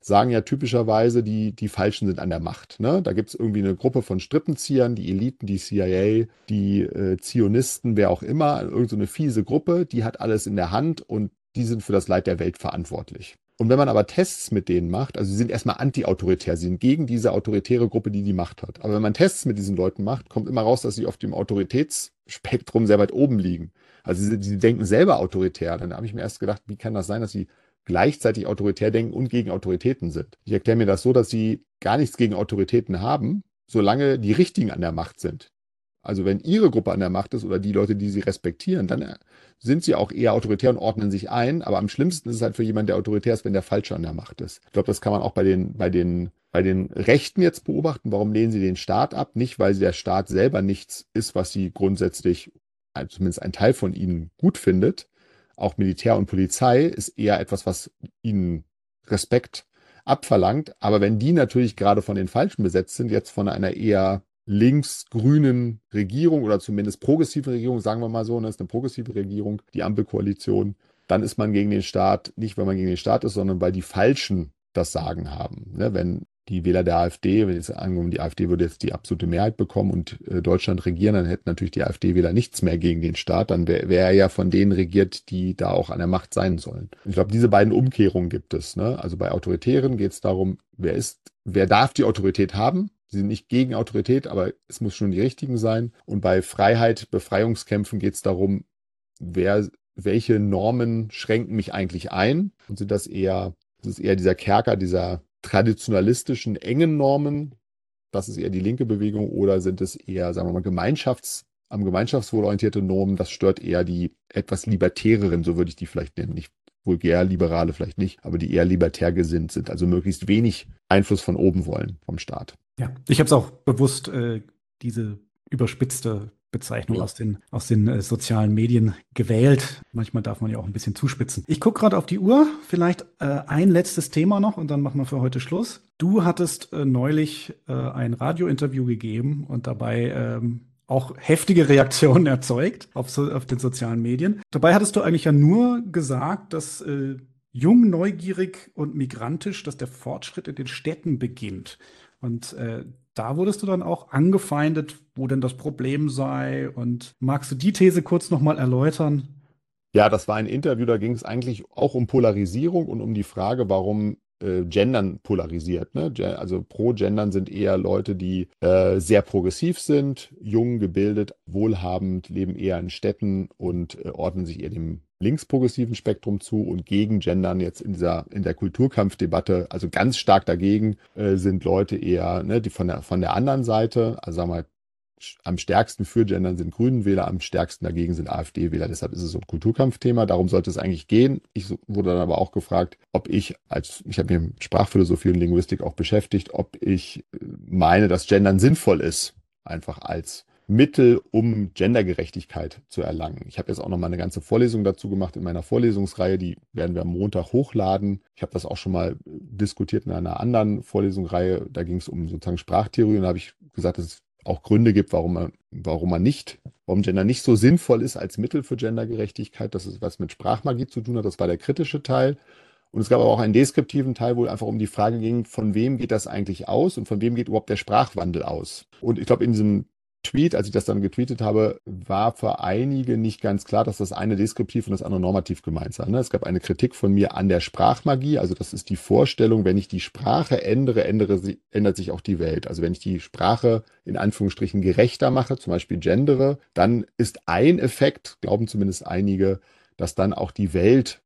sagen ja typischerweise, die, die Falschen sind an der Macht. Ne? Da gibt es irgendwie eine Gruppe von Strippenziehern, die Eliten, die C I A, die äh, Zionisten, wer auch immer, irgend so eine fiese Gruppe, die hat alles in der Hand und die sind für das Leid der Welt verantwortlich. Und wenn man aber Tests mit denen macht, also sie sind erstmal antiautoritär, sie sind gegen diese autoritäre Gruppe, die die Macht hat. Aber wenn man Tests mit diesen Leuten macht, kommt immer raus, dass sie auf dem Autoritätsspektrum sehr weit oben liegen. Also sie, sie denken selber autoritär. Dann habe ich mir erst gedacht, wie kann das sein, dass sie gleichzeitig autoritär denken und gegen Autoritäten sind. Ich erkläre mir das so, dass sie gar nichts gegen Autoritäten haben, solange die Richtigen an der Macht sind. Also wenn ihre Gruppe an der Macht ist oder die Leute, die sie respektieren, dann sind sie auch eher autoritär und ordnen sich ein. Aber am schlimmsten ist es halt für jemanden, der autoritär ist, wenn der Falsche an der Macht ist. Ich glaube, das kann man auch bei den, bei den, bei den Rechten jetzt beobachten. Warum lehnen sie den Staat ab? Nicht, weil der Staat selber nichts ist, was sie grundsätzlich, zumindest ein Teil von ihnen, gut findet. Auch Militär und Polizei ist eher etwas, was ihnen Respekt abverlangt. Aber wenn die natürlich gerade von den Falschen besetzt sind, jetzt von einer eher linksgrünen Regierung oder zumindest progressiven Regierung, sagen wir mal so, das ist eine progressive Regierung, die Ampelkoalition, dann ist man gegen den Staat, nicht weil man gegen den Staat ist, sondern weil die Falschen das Sagen haben. Wenn die Wähler der AfD, wenn jetzt angenommen, die AfD würde jetzt die absolute Mehrheit bekommen und äh, Deutschland regieren, dann hätten natürlich die AfD-Wähler nichts mehr gegen den Staat. Dann wäre wär ja von denen regiert, die da auch an der Macht sein sollen. Ich glaube, diese beiden Umkehrungen gibt es. Ne? Also bei Autoritären geht es darum, wer ist, wer darf die Autorität haben? Sie sind nicht gegen Autorität, aber es muss schon die Richtigen sein. Und bei Freiheit, Befreiungskämpfen geht es darum, wer, welche Normen schränken mich eigentlich ein? Und sind das eher, das ist eher dieser Kerker, dieser traditionalistischen, engen Normen, das ist eher die linke Bewegung, oder sind es eher, sagen wir mal, Gemeinschafts, am Gemeinschaftswohl orientierte Normen, das stört eher die etwas libertäreren, so würde ich die vielleicht nennen, nicht vulgär, liberale vielleicht nicht, aber die eher libertär gesinnt sind, also möglichst wenig Einfluss von oben wollen vom Staat. Ja, ich habe es auch bewusst, äh, diese überspitzte Bezeichnung ja. aus den, aus den äh, sozialen Medien gewählt. Manchmal darf man ja auch ein bisschen zuspitzen. Ich gucke gerade auf die Uhr. Vielleicht äh, ein letztes Thema noch und dann machen wir für heute Schluss. Du hattest äh, neulich äh, ein Radiointerview gegeben und dabei ähm, auch heftige Reaktionen erzeugt auf, so, auf den sozialen Medien. Dabei hattest du eigentlich ja nur gesagt, dass äh, jung, neugierig und migrantisch, dass der Fortschritt in den Städten beginnt. Und äh, da wurdest du dann auch angefeindet, wo denn das Problem sei. Und magst du die These kurz nochmal erläutern? Ja, das war ein Interview, da ging es eigentlich auch um Polarisierung und um die Frage, warum äh, Gendern polarisiert. Ne? Also pro Gendern sind eher Leute, die äh, sehr progressiv sind, jung, gebildet, wohlhabend, leben eher in Städten und äh, ordnen sich eher dem linksprogressiven Spektrum zu, und gegen Gendern jetzt in dieser in der Kulturkampfdebatte, also ganz stark dagegen, äh, sind Leute eher, ne, die von der von der anderen Seite, also sagen wir mal, am stärksten für Gendern sind Grünenwähler, am stärksten dagegen sind AfD-Wähler. Deshalb ist es so ein Kulturkampfthema. Darum sollte es eigentlich gehen. Ich wurde dann aber auch gefragt, ob ich, als ich habe mich mit Sprachphilosophie und Linguistik auch beschäftigt, ob ich meine, dass Gendern sinnvoll ist, einfach als Mittel, um Gendergerechtigkeit zu erlangen. Ich habe jetzt auch noch mal eine ganze Vorlesung dazu gemacht in meiner Vorlesungsreihe. Die werden wir am Montag hochladen. Ich habe das auch schon mal diskutiert in einer anderen Vorlesungsreihe. Da ging es um sozusagen Sprachtheorie, und da habe ich gesagt, dass es auch Gründe gibt, warum man, warum man nicht, warum Gender nicht so sinnvoll ist als Mittel für Gendergerechtigkeit, dass es was mit Sprachmagie zu tun hat. Das war der kritische Teil. Und es gab aber auch einen deskriptiven Teil, wo einfach um die Frage ging, von wem geht das eigentlich aus und von wem geht überhaupt der Sprachwandel aus? Und ich glaube, in diesem Tweet, als ich das dann getweetet habe, war für einige nicht ganz klar, dass das eine deskriptiv und das andere normativ gemeint sei. Es gab eine Kritik von mir an der Sprachmagie. Also das ist die Vorstellung, wenn ich die Sprache ändere, ändere ändert sich auch die Welt. Also wenn ich die Sprache in Anführungsstrichen gerechter mache, zum Beispiel gendere, dann ist ein Effekt, glauben zumindest einige, dass dann auch die Welt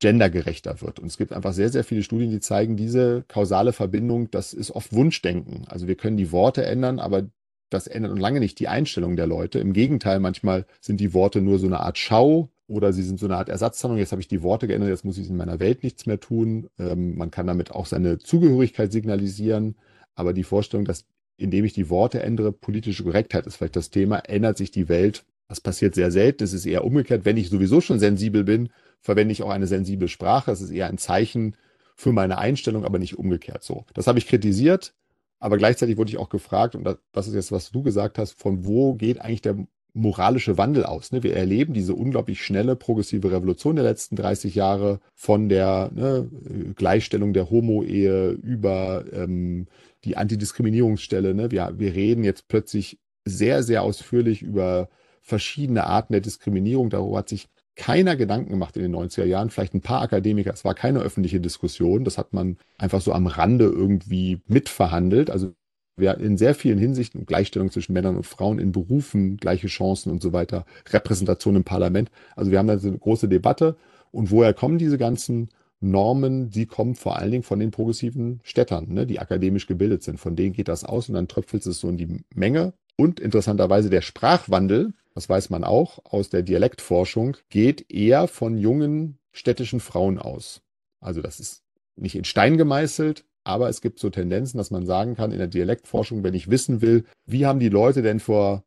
gendergerechter wird. Und es gibt einfach sehr, sehr viele Studien, die zeigen, diese kausale Verbindung, das ist oft Wunschdenken. Also wir können die Worte ändern, aber das ändert noch lange nicht die Einstellung der Leute. Im Gegenteil, manchmal sind die Worte nur so eine Art Schau oder sie sind so eine Art Ersatzhandlung. Jetzt habe ich die Worte geändert, jetzt muss ich in meiner Welt nichts mehr tun. Ähm, man kann damit auch seine Zugehörigkeit signalisieren. Aber die Vorstellung, dass indem ich die Worte ändere, politische Korrektheit ist vielleicht das Thema, ändert sich die Welt, Das passiert sehr selten. Es ist eher umgekehrt. Wenn ich sowieso schon sensibel bin, verwende ich auch eine sensible Sprache. Es ist eher ein Zeichen für meine Einstellung, aber nicht umgekehrt so. Das habe ich kritisiert, aber gleichzeitig wurde ich auch gefragt, und das ist jetzt, was du gesagt hast, von wo geht eigentlich der moralische Wandel aus? Ne? Wir erleben diese unglaublich schnelle progressive Revolution der letzten dreißig Jahre von der ne, Gleichstellung der Homo-Ehe über ähm, die Antidiskriminierungsstelle. Ne? Wir, wir reden jetzt plötzlich sehr, sehr ausführlich über verschiedene Arten der Diskriminierung. Darüber hat sich keiner Gedanken gemacht in den neunziger Jahren. Vielleicht ein paar Akademiker. Es war keine öffentliche Diskussion. Das hat man einfach so am Rande irgendwie mitverhandelt. Also wir in sehr vielen Hinsichten Gleichstellung zwischen Männern und Frauen in Berufen, gleiche Chancen und so weiter, Repräsentation im Parlament. Also wir haben da eine große Debatte. Und woher kommen diese ganzen Normen? Die kommen vor allen Dingen von den progressiven Städtern, ne, die akademisch gebildet sind. Von denen geht das aus und dann tröpfelt es so in die Menge. Und interessanterweise der Sprachwandel, das weiß man auch aus der Dialektforschung, geht eher von jungen städtischen Frauen aus. Also das ist nicht in Stein gemeißelt, aber es gibt so Tendenzen, dass man sagen kann, in der Dialektforschung, wenn ich wissen will, wie haben die Leute denn vor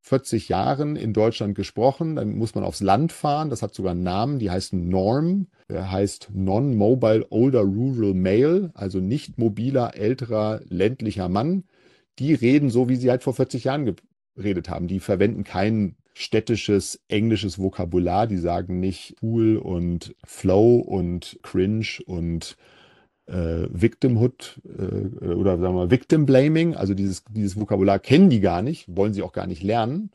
vierzig Jahren in Deutschland gesprochen, dann muss man aufs Land fahren. Das hat sogar einen Namen, die heißt Norm. Der heißt Non-Mobile Older Rural Male, also nicht mobiler, älterer, ländlicher Mann. Die reden so, wie sie halt vor vierzig Jahren geredet haben. Die verwenden kein städtisches, englisches Vokabular. Die sagen nicht cool und flow und cringe und Äh, Victimhood äh, oder sagen wir mal Victim Blaming, also dieses, dieses Vokabular kennen die gar nicht, wollen sie auch gar nicht lernen.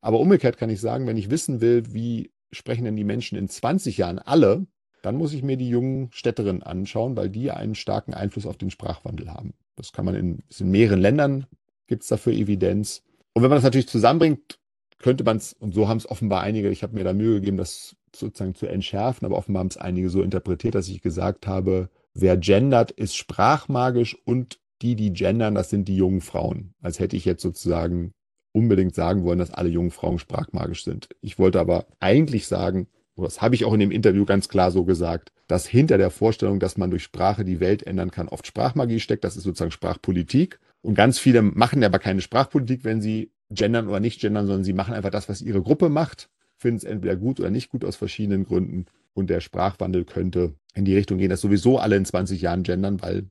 Aber umgekehrt kann ich sagen, wenn ich wissen will, wie sprechen denn die Menschen in zwanzig Jahren alle, dann muss ich mir die jungen Städterinnen anschauen, weil die einen starken Einfluss auf den Sprachwandel haben. Das kann man in, in mehreren Ländern, gibt es dafür Evidenz. Und wenn man das natürlich zusammenbringt, könnte man es, und so haben es offenbar einige, ich habe mir da Mühe gegeben, das sozusagen zu entschärfen, aber offenbar haben es einige so interpretiert, dass ich gesagt habe, wer gendert, ist sprachmagisch und die, die gendern, das sind die jungen Frauen. Als hätte ich jetzt sozusagen unbedingt sagen wollen, dass alle jungen Frauen sprachmagisch sind. Ich wollte aber eigentlich sagen, das habe ich auch in dem Interview ganz klar so gesagt, dass hinter der Vorstellung, dass man durch Sprache die Welt ändern kann, oft Sprachmagie steckt. Das ist sozusagen Sprachpolitik. Und ganz viele machen aber keine Sprachpolitik, wenn sie gendern oder nicht gendern, sondern sie machen einfach das, was ihre Gruppe macht, finden es entweder gut oder nicht gut aus verschiedenen Gründen. Und der Sprachwandel könnte in die Richtung gehen, dass sowieso alle in zwanzig Jahren gendern, weil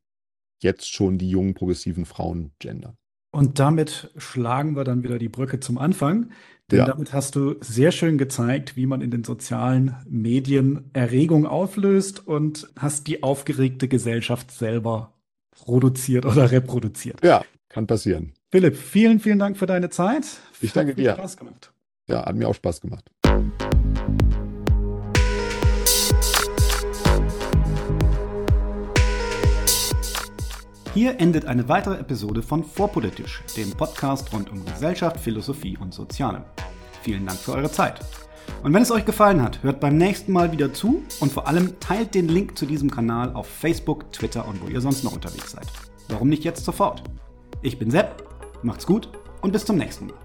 jetzt schon die jungen progressiven Frauen gendern. Und damit schlagen wir dann wieder die Brücke zum Anfang. Denn ja. Damit hast du sehr schön gezeigt, wie man in den sozialen Medien Erregung auflöst und hast die aufgeregte Gesellschaft selber produziert oder reproduziert. Ja, kann passieren. Philipp, vielen, vielen Dank für deine Zeit. Ich danke dir. Hat mir Spaß gemacht. Ja, hat mir auch Spaß gemacht. Hier endet eine weitere Episode von Vorpolitisch, dem Podcast rund um Gesellschaft, Philosophie und Soziale. Vielen Dank für eure Zeit. Und wenn es euch gefallen hat, hört beim nächsten Mal wieder zu und vor allem teilt den Link zu diesem Kanal auf Facebook, Twitter und wo ihr sonst noch unterwegs seid. Warum nicht jetzt sofort? Ich bin Sepp, macht's gut und bis zum nächsten Mal.